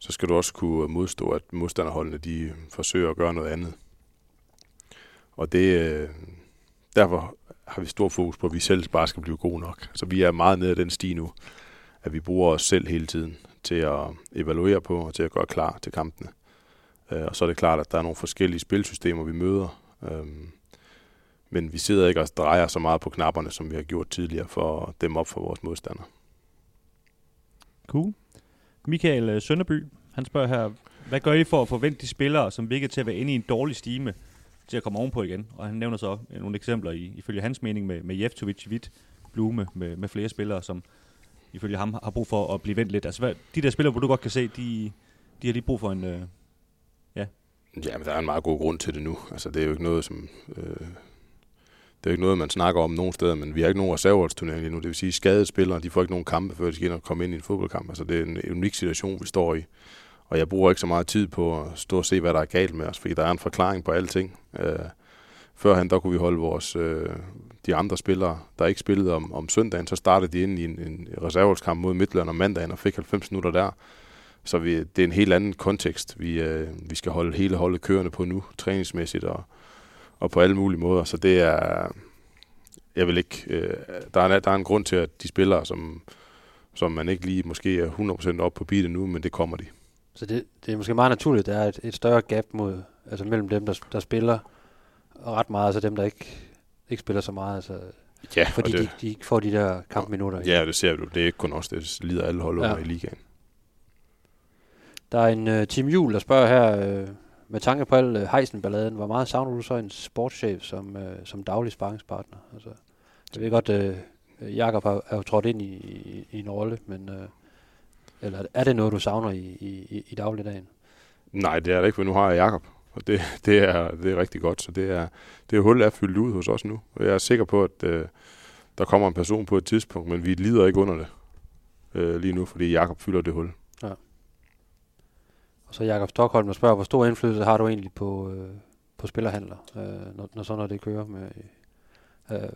så skal du også kunne modstå, at modstanderholdene de forsøger at gøre noget andet. Og det derfor har vi stor fokus på, at vi selv bare skal blive gode nok. Så vi er meget nede af den sti nu, at vi bruger os selv hele tiden til at evaluere på og til at gøre klar til kampene. Og så er det klart, at der er nogle forskellige spilsystemer, vi møder. Men vi sidder ikke og drejer så meget på knapperne, som vi har gjort tidligere, for at dæmme op for vores modstandere. Cool. Michael Sønderby, han spørger her, hvad gør I for at forvente de spillere, som virker til at være inde i en dårlig stime, til at komme ovenpå igen? Og han nævner så nogle eksempler, ifølge hans mening, med Jeftovic, Vit Blume, med flere spillere, som ifølge ham har brug for at blive vendt lidt. Altså, de der spillere, hvor du godt kan se, de har lige brug for en... Jamen, der er en meget god grund til det nu. Altså, det er jo ikke noget, som... Det er ikke noget, man snakker om nogen steder, men vi har ikke nogen reserveholdsturnering lige nu. Det vil sige, at skadede spillere, de får ikke nogen kampe, før de skal ind og komme ind i en fodboldkamp. Altså, det er en unik situation, vi står i. Og jeg bruger ikke så meget tid på at stå og se, hvad der er galt med os, fordi der er en forklaring på alting. Førhen, der kunne vi holde de andre spillere, der ikke spillede om søndagen, så startede de ind i en reserveholdskamp mod Midtjylland om mandagen og fik 90 minutter der. Så det er en helt anden kontekst, vi skal holde hele holdet kørende på nu, træningsmæssigt og på alle mulige måder, så det er, jeg vil ikke, der er en grund til, at de spillere, som man ikke lige måske er 100% oppe på beatet nu, men det kommer de. Så det er måske meget naturligt, at der er et større gap mellem dem, der spiller ret meget, altså dem, der ikke spiller så meget, altså, ja, fordi det, de ikke får de der kampminutter. Ja, det ser du. Det er ikke kun også, det lider alle hold over i ligaen. Der er en Team Jul, der spørger her, med tanke på al Heisenballaden, hvor meget savner du så en sportschef som daglig sparringspartner? Altså, jeg ved godt, Jacob er jo trådt ind i en rolle, men eller er det noget, du savner i dagligdagen? Nej, det er det ikke, for nu har jeg Jacob. Og det er rigtig godt, så det hul er fyldt ud hos os nu. Og jeg er sikker på, at der kommer en person på et tidspunkt, men vi lider ikke under det lige nu, fordi Jacob fylder det hul. Ja. Og så Jacob Stockholm, der spørger, hvor stor indflydelse har du egentlig på spillerhandler, når det kører med?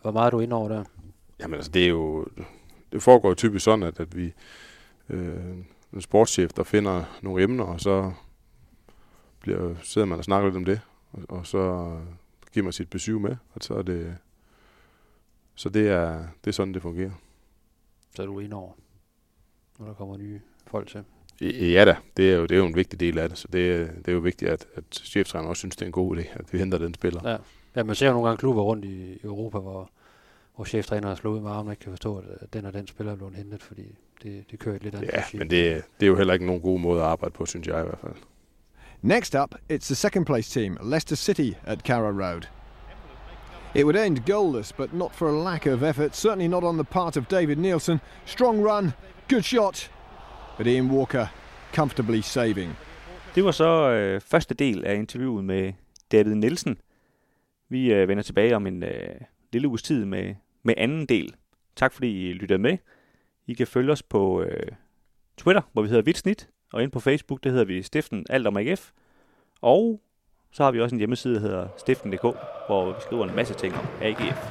Hvor meget er du inde over der? Jamen altså, det foregår jo typisk sådan, at vi en sportschef, der finder nogle emner, og så sidder man og snakker lidt om det, og så giver man sit besøg med, og så er det, det er sådan, det fungerer. Så er du inde over, når der kommer nye folk til? Ja da, det er jo en vigtig del af det, så det er jo vigtigt, at cheftræneren også synes, det er en god idé, at vi henter den spiller. Ja, man ser jo nogle gange klubber rundt i Europa, hvor cheftræneren har slået ud med armen og ikke kan forstå, at den og den spiller er blevet hentet, fordi det kører et lidt andet. Ja, men det er jo heller ikke nogen god måde at arbejde på, synes jeg i hvert fald. Next up, it's the second place team, Leicester City at Carrow Road. It would end goalless, but not for a lack of effort, certainly not on the part of David Nielsen. Strong run, good shot, but Ian Walker comfortably saving. Det var så første del af interviewet med David Nielsen. Vi vender tilbage om en lille uges tid med anden del. Tak fordi I lyttede med. I kan følge os på Twitter, hvor vi hedder Hvide Snit. Og ind på Facebook, der hedder vi Stiften Alt om AGF. Og så har vi også en hjemmeside, der hedder stiften.dk, hvor vi skriver en masse ting om AGF.